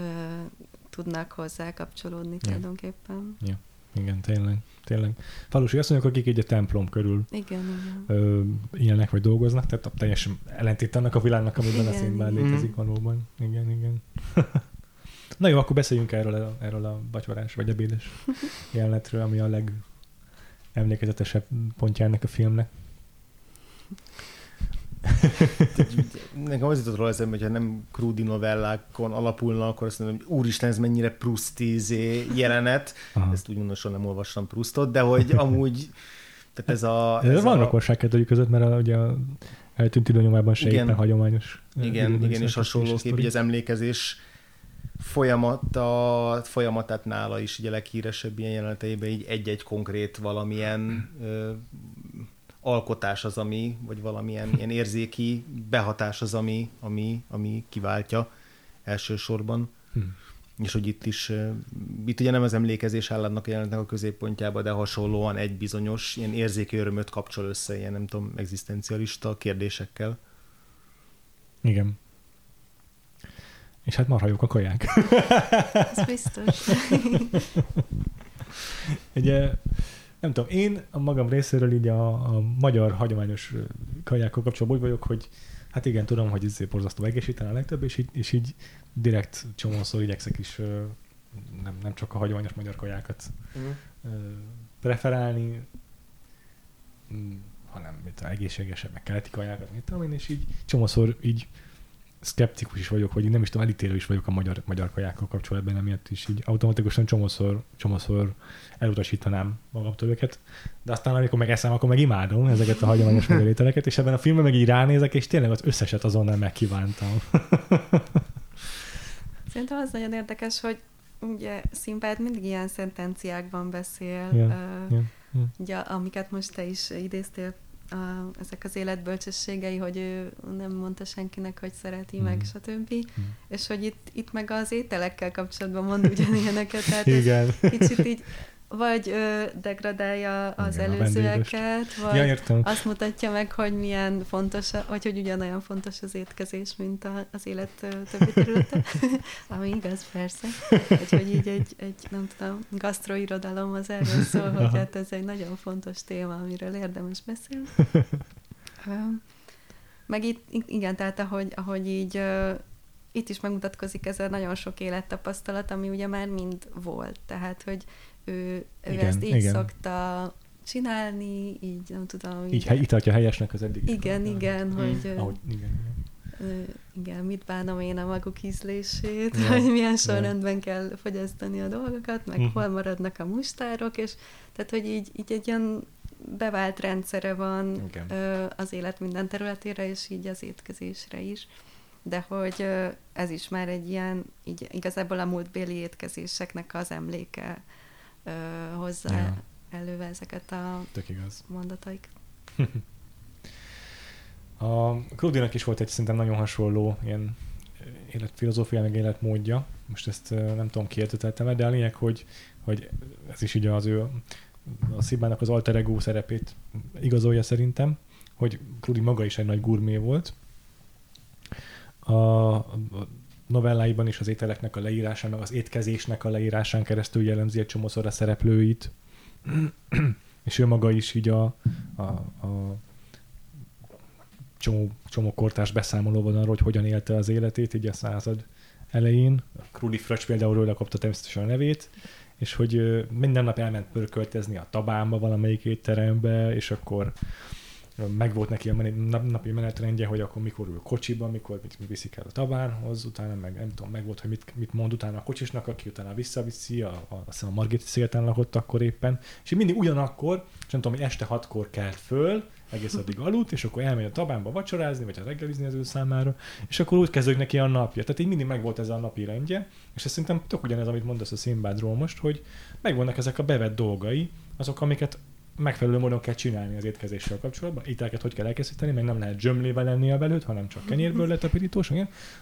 tudnak hozzá kapcsolódni ja. tulajdonképpen. Ja. Igen, tényleg, tényleg. Falusi asszonyok, akik így a templom körül igen, ö, igen. ilyenek vagy dolgoznak, tehát teljesen ellentét annak a világnak, amiben a Szimbád létezik valóban. Igen, igen. Na jó, akkor beszéljünk erről a, erről a vacsorás vagy ebédes jelenetről, ami a legemlékezetesebb pontja ennek a filmnek. nekem az jutott róla eszembe, hogyha nem krúdi novellákon alapulna, akkor azt mondom, hogy úristen, ez mennyire Proust-izé jelenet. Aha. Ezt úgy mondom, nem olvastam Proustot, de hogy amúgy, tehát ez a... Ez van a... rakorság kettőjük között, mert a, ugye a eltűnt időnyomában se éppen hagyományos. Igen, igen, igen, és hasonlóképp így az emlékezés folyamata, folyamatát nála is ugye leghíresebb ilyen jeleneteiben így egy-egy konkrét valamilyen ö, alkotás az, ami, vagy valamilyen ilyen érzéki behatás az, ami, ami, ami kiváltja elsősorban. Hmm. És hogy itt is, itt ugye nem az emlékezés állandnak a jelenetnek a középpontjába, de hasonlóan egy bizonyos ilyen érzéki örömöt kapcsol össze ilyen, nem tudom, egzisztencialista kérdésekkel. Igen. És hát marha jók a kaják. Ez biztos. Ugye, nem tudom, én a magam részéről így a, a magyar hagyományos kajákkal kapcsolatban úgy vagyok, hogy hát igen, tudom, hogy ez borzasztó egészségtelen a legtöbb, és így, és így direkt csomószor igyekszek is nem, nem csak a hagyományos magyar kajákat mm. preferálni, hanem mit tudom, egészségesebb, meg keleti kajákat, mit tudom én, és így csomószor így szkeptikus is vagyok, vagy nem is tudom, elítélő is vagyok a magyar, magyar kajákkal kapcsolatban, emiatt is így automatikusan csomószor, csomószor elutasítanám magamtól őket, de aztán amikor meg eszem, akkor meg imádom ezeket a hagyományos magyar ételeket, és ebben a filmben meg így ránézek, és tényleg az összeset azonnal megkívántam. Szerintem az nagyon érdekes, hogy ugye Szimpád mindig ilyen szentenciákban beszél, yeah, uh, yeah, yeah. Ugye, amiket most te is idéztél, A, ezek az életbölcsességei, hogy ő nem mondta senkinek, hogy szereti mm. meg, stb. Mm. És hogy itt, itt meg az ételekkel kapcsolatban mond ugyanilyeneket, tehát igen. Kicsit így vagy ö, degradálja az igen, előzőeket, vagy ja, azt mutatja meg, hogy milyen fontos, vagy hogy ugyanolyan fontos az étkezés, mint a, az élet többi területe, ami igaz persze, úgyhogy így egy, egy nem tudom, gasztroirodalom az erről szól, hogy hát ez egy nagyon fontos téma, amiről érdemes beszélni. Meg itt, igen, tehát ahogy, ahogy így itt is megmutatkozik ez a nagyon sok élettapasztalat, ami ugye már mind volt, tehát hogy Ő, igen, ő ezt így igen. szokta csinálni, így nem tudom... Így itatja helyesnek az eddig. Igen, igen, mm. hogy... Mm. Ahogy, igen, igen. igen, mit bánom én a maguk ízlését, ja, hogy milyen sorrendben ja. kell fogyasztani a dolgokat, meg mm. hol maradnak a mustárok, és tehát, hogy így, így egy ilyen bevált rendszere van igen. az élet minden területére, és így az étkezésre is. De hogy ez is már egy ilyen, így igazából a múltbéli étkezéseknek az emléke hozzá ja. előve ezeket a mondataik. A Krúdinak is volt egy szerintem nagyon hasonló ilyen életfilozófia, meg életmódja. Most ezt nem tudom, kiértetettem, de a lényeg, hogy, hogy ez is ugye az ő, a Szibának az alter ego szerepét igazolja szerintem, hogy Krúdi maga is egy nagy gurmé volt. A, a novelláiban is az ételeknek a leírásán, meg az étkezésnek a leírásán keresztül jellemzi egy csomószor a szereplőit. És ő maga is így a, a, a csomó, csomó kortárs beszámolóban arról, hogy hogyan élte az életét így a század elején. A Krúdi Fröccs például róla kapta természetesen a nevét, és hogy minden nap elment pörköltezni a Tabánba, valamelyik étterembe, és akkor megvolt neki a napi menetrendje, hogy akkor mikor ül kocsiba, mikor mit viszik el a Tabánhoz, utána meg nem tudom, megvolt, hogy mit, mit mond utána a kocsisnak, aki utána visszaviszi, a, a, aztán a Margit szigeten lakott akkor éppen, és mindig ugyanakkor, és nem tudom, hogy este hatkor kelt föl, egész addig aludt, és akkor elmegy a Tabánba vacsorázni, vagy a reggelizni az ő számára, és akkor úgy kezdődik neki a napja. Tehát így mindig megvolt ez a napi rendje, és ez szerintem tök ugyanez, amit mondasz a Szimbádról most, hogy megvannak ezek a bevett dolgai, azok, amiket megfelelő módon kell csinálni az étkezéssel kapcsolatban. Ételeket hogy kell elkészíteni, meg nem lehet zsömlével lennie belőtt, hanem csak kenyérből letapirítós.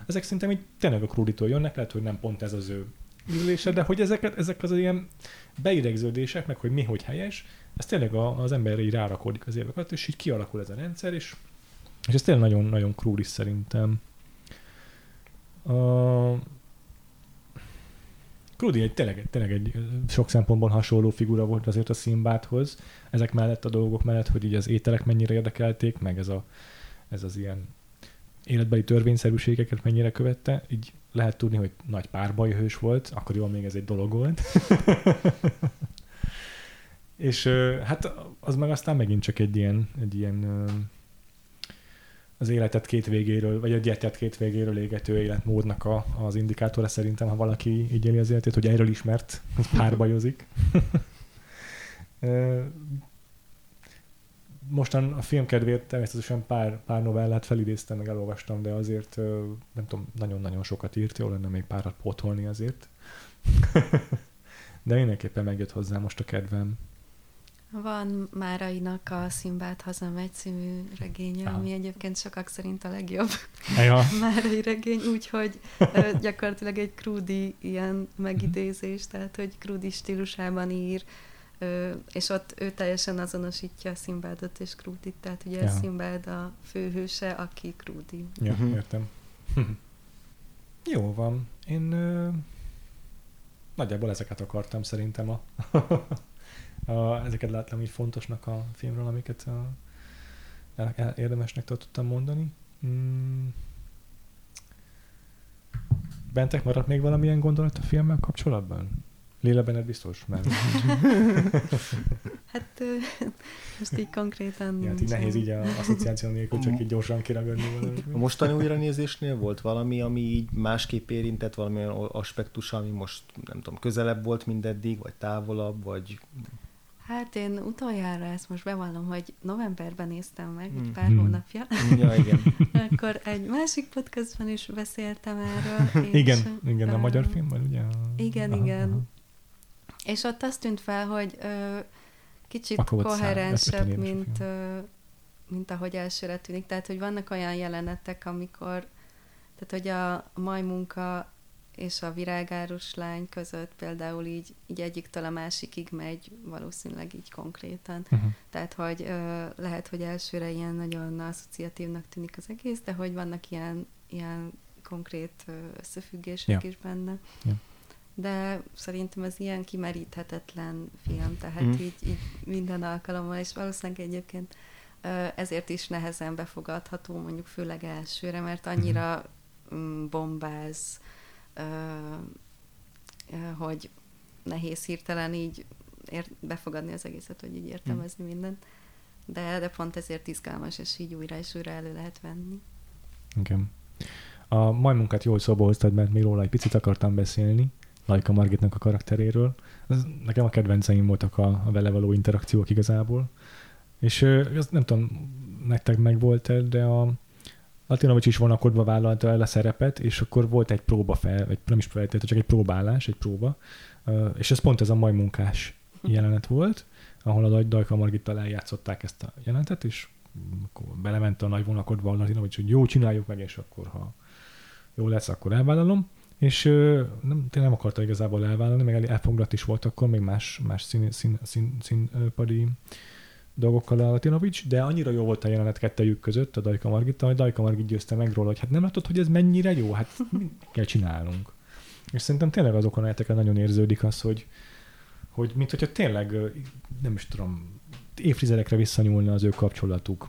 Ezek szerintem így tényleg a Krúditól jönnek, lehet, hogy nem pont ez az ő ízlése, de hogy ezeket, ezek az ilyen beidegződések, meg hogy mi, hogy helyes, ez tényleg a, az emberre így rárakódik az éveket, és így kialakul ez a rendszer, és, és ez tényleg nagyon-nagyon Krúdi szerintem. A... Krúdi egy, tényleg, tényleg egy sok szempontból hasonló figura volt azért a Szimbádhoz, ezek mellett a dolgok mellett, hogy így az ételek mennyire érdekelték, meg ez, a, ez az ilyen életbeli törvényszerűségeket mennyire követte, így lehet tudni, hogy nagy párbajhős volt, akkor jól még ez egy dolog volt. És hát az meg aztán megint csak egy ilyen, egy ilyen az életet két végéről, vagy a gyertyát két végéről égető életmódnak a, az indikátora szerintem, ha valaki így éli az életét, hogy erről ismert, az párbajozik. Mostan a film kedvéért természetesen pár, pár novellát felidéztem, meg elolvastam, de azért nem tudom, nagyon-nagyon sokat írt, jól lenne még párat pótolni azért. De mindenképpen megjött hozzá most a kedvem. Van Márainak a Szimbád hazamegy című regénye, ah. ami egyébként sokak szerint a legjobb ja. Márai regény, úgyhogy gyakorlatilag egy Krúdi ilyen megidézés, tehát hogy Krúdi stílusában ír, és ott ő teljesen azonosítja a Szimbádot és Krúdit, tehát ugye ja. a Szimbád a főhőse, aki Krúdi. Ja, értem. Jó van. Én ö, nagyjából ezeket akartam szerintem a... A, ezeket láttam így fontosnak a filmről, amiket a, el, el, érdemesnek tudtam mondani. Mm. Bentek maradt még valamilyen gondolat a filmmel kapcsolatban? Léla Bennett biztos? Mert... hát most így konkrétan... Ja, így nehéz így a asszociáció nélkül csak így gyorsan kiragadni valamit. A mostani újranézésnél volt valami, ami így másképp érintett, valamilyen aspektusa, ami most nem tudom, közelebb volt mindeddig, vagy távolabb, vagy... Hát én utoljára ezt most bevallom, hogy novemberben néztem meg, egy pár hmm. hónapja. Ja, igen. Akkor egy másik podcastban is beszéltem erről. És, igen, igen, a uh, magyar filmben, ugye? Igen, aha, igen. Aha. És ott azt tűnt fel, hogy uh, kicsit Pakolt koherensebb, mint, uh, mint ahogy elsőre tűnik. Tehát, hogy vannak olyan jelenetek, amikor, tehát, hogy a majmunka és a virágárus lány között például így, így egyiktől a másikig megy, valószínűleg így konkrétan. Uh-huh. Tehát, hogy ö, lehet, hogy elsőre ilyen nagyon asszociatívnak tűnik az egész, de hogy vannak ilyen, ilyen konkrét összefüggések ja. is benne. Ja. De szerintem ez ilyen kimeríthetetlen film, tehát uh-huh. így, így minden alkalommal, és valószínűleg egyébként ö, ezért is nehezen befogadható, mondjuk főleg elsőre, mert annyira uh-huh. bombáz, hogy nehéz hirtelen így befogadni az egészet, hogy így értelmezni mindent. De, de pont ezért izgalmas, és így újra és újra elő lehet venni. Igen. A majmunkát jól szóba hoztad, mert még róla egy picit akartam beszélni, Lajka Margitnak a karakteréről. Ez nekem a kedvenceim voltak a, a vele való interakciók igazából. És azt nem tudom, nektek meg volt-e, de a Latinovics is vonakodva vállalta el a szerepet, és akkor volt egy próba fel, egy, nem is feltétlenül, csak egy próbálás, egy próba, és ez pont ez a majmunkás jelenet volt, ahol a Dajka Margittal eljátszották ezt a jelenetet, és akkor belement a nagy vonakodva a Latinovics, hogy jó, csináljuk meg, és akkor ha jó lesz, akkor elvállalom, és nem, tényleg nem akarta igazából elvállalni, meg elfoglalat is volt akkor, még más, más szín, szín, szín, színpadi dolgokkal a Latinovics, de annyira jó volt a jelenet kettejük között a Dajka Margittal, hogy Dajka Margit győzte meg róla, hogy hát nem látod, hogy ez mennyire jó, hát mit kell csinálnunk. És szerintem tényleg azokon a helyeken nagyon érződik az, hogy, hogy mint hogyha tényleg, nem is tudom, évtizedekre visszanyúlna az ő kapcsolatuk.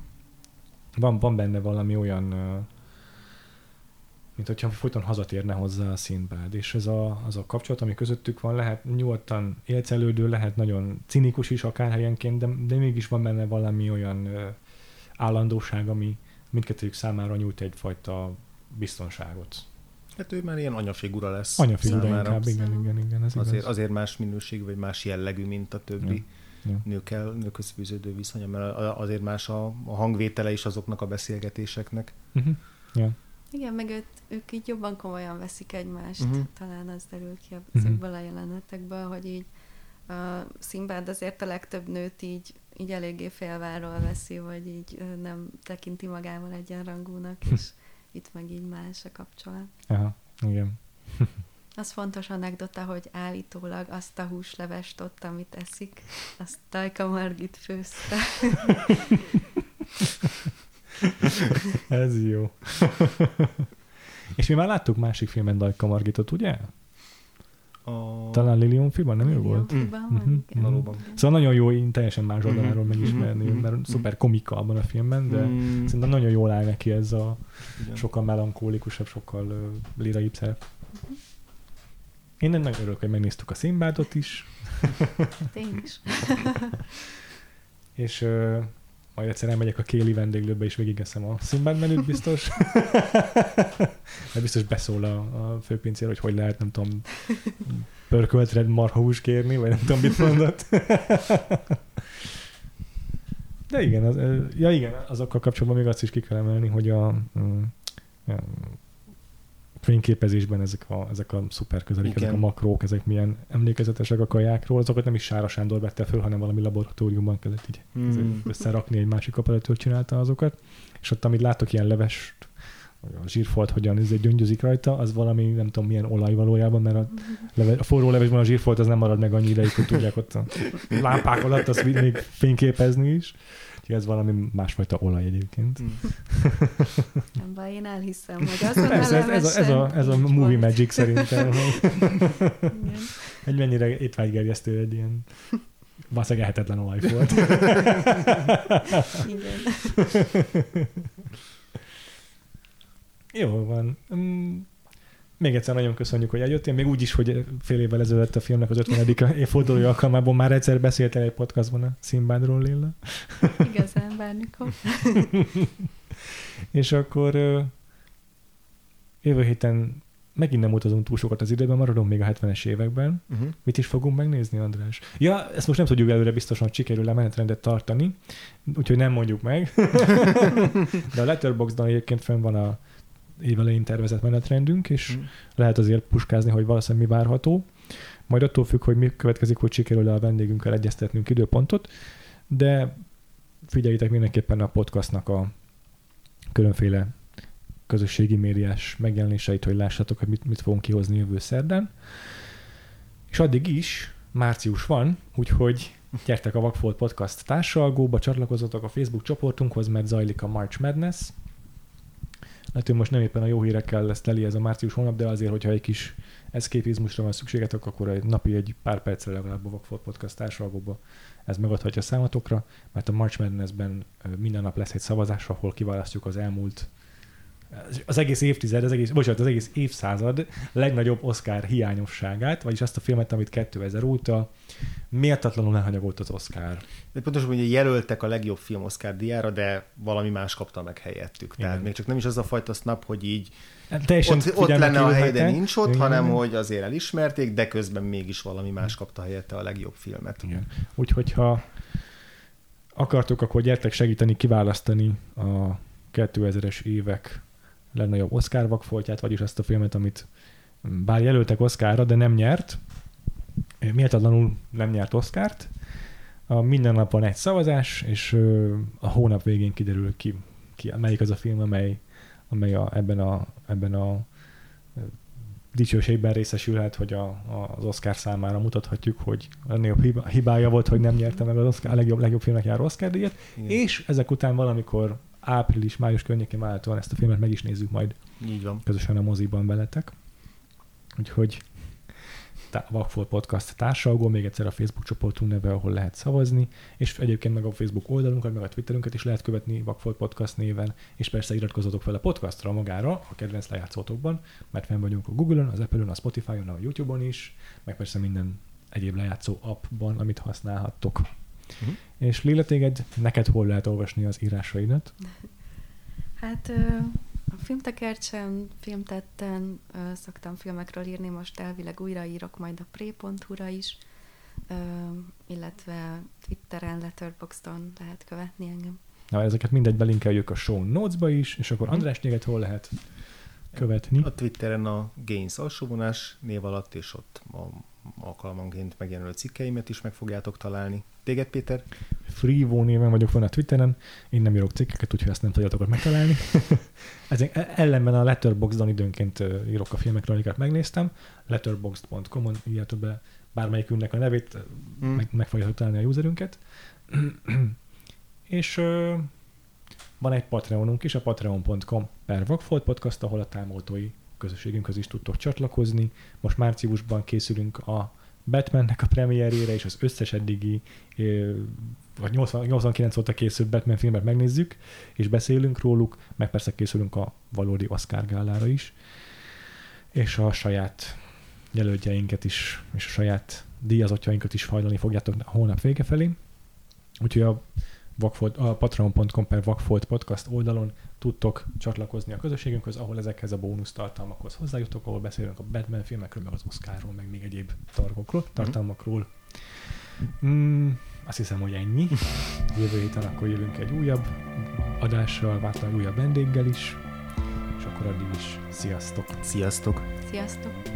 Van, van benne valami olyan, mint hogyha folyton hazatérne hozzá a Szimbád, és ez a, az a kapcsolat, ami közöttük van, lehet nyugodtan élcelődő, lehet nagyon cinikus is akár helyenként, de, de mégis van benne valami olyan ö, állandóság, ami mindkettőjük számára nyújt egyfajta biztonságot. Hát ő már ilyen anyafigura lesz. Anyafigura inkább, igen, igen, igen. Ez azért, azért más minőség, vagy más jellegű, mint a többi. Ja. Ja. Nőkkel, nőkhöz fűződő viszonya, mert azért más a, a hangvétele is azoknak a beszélgetéseknek. Uh-huh. Ja. Igen, meg őt, ők így jobban komolyan veszik egymást, uh-huh. talán az derül ki ezekből uh-huh. a jelenetekből, hogy így a Szimbád azért a legtöbb nőt így, így eléggé félváról veszi, vagy így nem tekinti magával egyenrangúnak, és itt meg így más a kapcsolat. Aha, igen. Az fontos anekdota, hogy állítólag azt a húslevest ott, amit eszik, azt Dajka Margit főzte. Ez jó. És mi már láttuk másik filmen Dajka Margitot, ugye? A... Talán Lilium filmben, nem jó volt? Filmben, mm-hmm. Valóban. Szóval nagyon jó, teljesen más oldaláról megismerni, mm-hmm. mert szuper komika abban a filmben, de mm. szerintem nagyon jól áll neki ez a igen. sokkal melankólikusabb, sokkal uh, liraibb szerep. Mm-hmm. Én nem nagyon örülök, hogy megnéztük a Szimbádot is. Én is. És... Uh, Majd egyszer elmegyek a Kéli vendéglőbe, és végigeszem a Sinbad menüt biztos. De biztos beszól a, a főpincér, hogy hogy lehet, nem tudom, pörköltre marhahús kérni, vagy nem tudom, mit mondott. De igen, az, ja igen, azokkal kapcsolatban még azt is ki kell emelni, hogy a, a, a fényképezésben ezek a, ezek a szuperközelik, ezek a makrók, ezek milyen emlékezetesek a kajákról, azokat nem is Sára Sándor vette föl, hanem valami laboratóriumban kellett így hmm. összerakni, egy másik operatőr csinálta azokat, és ott, amit látok, ilyen leves, a zsírfolt hogyan gyöngyözik rajta, az valami nem tudom milyen olaj valójában, mert a, leve, a forró levesben a zsírfolt az nem marad meg annyi ideig, hogy tudják ott a lámpák alatt azt még fényképezni is. Úgyhogy ez valami másfajta olaj egyébként. Mm. Nem baj, én elhiszem, hogy azon ez, ez, ez, ez a, ez a movie magic szerintem. Egy mennyire étvágygerjesztő egy ilyen valószínűleg ehetetlen olaj volt. Igen. Jól van. Még egyszer nagyon köszönjük, hogy eljöttél. Még úgy is, hogy fél évvel ezelőtt a filmnek az ötvenedik évfordulója alkalmából már egyszer beszéltél egy podcastban a Sinbadról, Lilla. Igazán, bármikor. És akkor jövő héten megint nem utazunk túl sokat az időben, maradunk még a hetvenes években. Uh-huh. Mit is fogunk megnézni, András? Ja, ezt most nem tudjuk előre biztosan, hogy sikerül a menetrendet tartani, úgyhogy nem mondjuk meg. De a Letterboxdon egyébként fenn van a évelején tervezett menetrendünk, és mm. lehet azért puskázni, hogy valószínűleg mi várható. Majd attól függ, hogy mi következik, hogy sikerül a vendégünkkel egyeztetnünk időpontot, de figyeljétek mindenképpen a podcastnak a különféle közösségi médiás megjelenéseit, hogy lássatok, hogy mit, mit fogunk kihozni jövő szerdán. És addig is március van, úgyhogy gyertek a Vakfolt Podcast társalgóba, csatlakozzatok a Facebook csoportunkhoz, mert zajlik a March Madness. Hát most nem éppen a jó hírekkel lesz teli ez a március hónap, de azért, hogyha egy kis eszképizmusra van szükségetek, akkor egy napi egy pár percre legalább a Vakfolt Podcast társalgóba ez megadhatja számotokra, mert a March Madness-ben minden nap lesz egy szavazás, ahol kiválasztjuk az elmúlt az egész évtized, az egész, bocsánat, az egész évszázad legnagyobb Oscar hiányosságát, vagyis azt a filmet, amit kétezer óta méltatlanul elhanyagolt az Oscar. De pontosan, hogy jelöltek a legjobb film Oscar díjára, de valami más kapta meg helyettük. Igen. Tehát még csak nem is az a fajta snap, hogy így ott, ott lenne a hely, de nincs ott, igen, hanem hogy azért elismerték, de közben mégis valami más kapta helyette a legjobb filmet. Igen. Úgyhogy ha akartok, akkor gyertek segíteni, kiválasztani a kétezres évek legnagyobb Oscar vakfoltját, vagyis azt a filmet, amit bár jelöltek Oscarra, de nem nyert, méltatlanul nem nyert Oscart. A minden nap van egy szavazás, és a hónap végén kiderül ki, ki melyik az a film, amely, amely a, ebben a, ebben a dicsőségben részesülhet, hogy a, a, az Oscar számára mutathatjuk, hogy a hibá, hibája volt, hogy nem nyerte meg az Oscar, a legjobb, legjobb filmnek jár Oscar-díjat, és ezek után valamikor április-május környékén váltóan ezt a filmet meg is nézzük majd. Így van. Közösen a moziban veletek. Úgyhogy tá- Vakfolt Podcast társalgó, még egyszer a Facebook csoportunk neve, ahol lehet szavazni, és egyébként meg a Facebook oldalunkat, meg a Twitterünket is lehet követni Vakfolt Podcast néven, és persze iratkozzatok fel a podcastra magára, a kedvenc lejátszótokban, mert fenn vagyunk a Google-on, az Apple-on, a Spotify-on, a YouTube-on is, meg persze minden egyéb lejátszó appban, amit használhattok. Uh-huh. És Lilla, téged, neked hol lehet olvasni az írásaidat? Hát a filmtekercsen, filmtetten szoktam filmekről írni, most elvileg újraírok majd a pré pont hu-ra is, illetve Twitteren, Letterboxdon lehet követni engem. Na, ezeket mindegy belinkeljük a show notes-ba is, és akkor András, téged hol lehet követni? A Twitteren a Gains alsóvonás név alatt, és ott a alkalmanként megjelenő cikkeimet is meg fogjátok találni. Téged, Péter? Freevo néven vagyok van a Twitteren, én nem írok cikkeket, úgyhogy ezt nem tudjátok megtalálni. Ezek ellenben a Letterboxdon időnként írok a filmekről, amiket megnéztem. letterboxd pont com-on írjátok be bármelyikünknek a nevét, mm. meg, meg fogjátok találni a userünket. És ö, van egy Patreonunk is, a patreon pont com per Vakfolt Podcast, ahol a támogatói közösségünkhöz is tudtok csatlakozni. Most márciusban készülünk a Batmannek a premierjére, és az összes eddigi, vagy nyolcvan, nyolcvankilenc óta készült Batman filmet megnézzük, és beszélünk róluk, meg persze készülünk a valódi Oscar gálára is, és a saját jelöltjeinket is, és a saját díjazottjainkat is hajlani fogjátok a hónap vége felé. Úgyhogy a Vakfolt, a patreon pont com per Vakfolt Podcast oldalon tudtok csatlakozni a közösségünkhöz, ahol ezekhez a bónusz tartalmakhoz hozzájutok, ahol beszélünk a Batman filmekről, meg az Oscarról, meg még egyéb targokról, tartalmakról. Mm, azt hiszem, hogy ennyi. Jövő héten akkor jövünk egy újabb adással, vártam újabb vendéggel is, és akkor addig is sziasztok! Sziasztok! Sziasztok!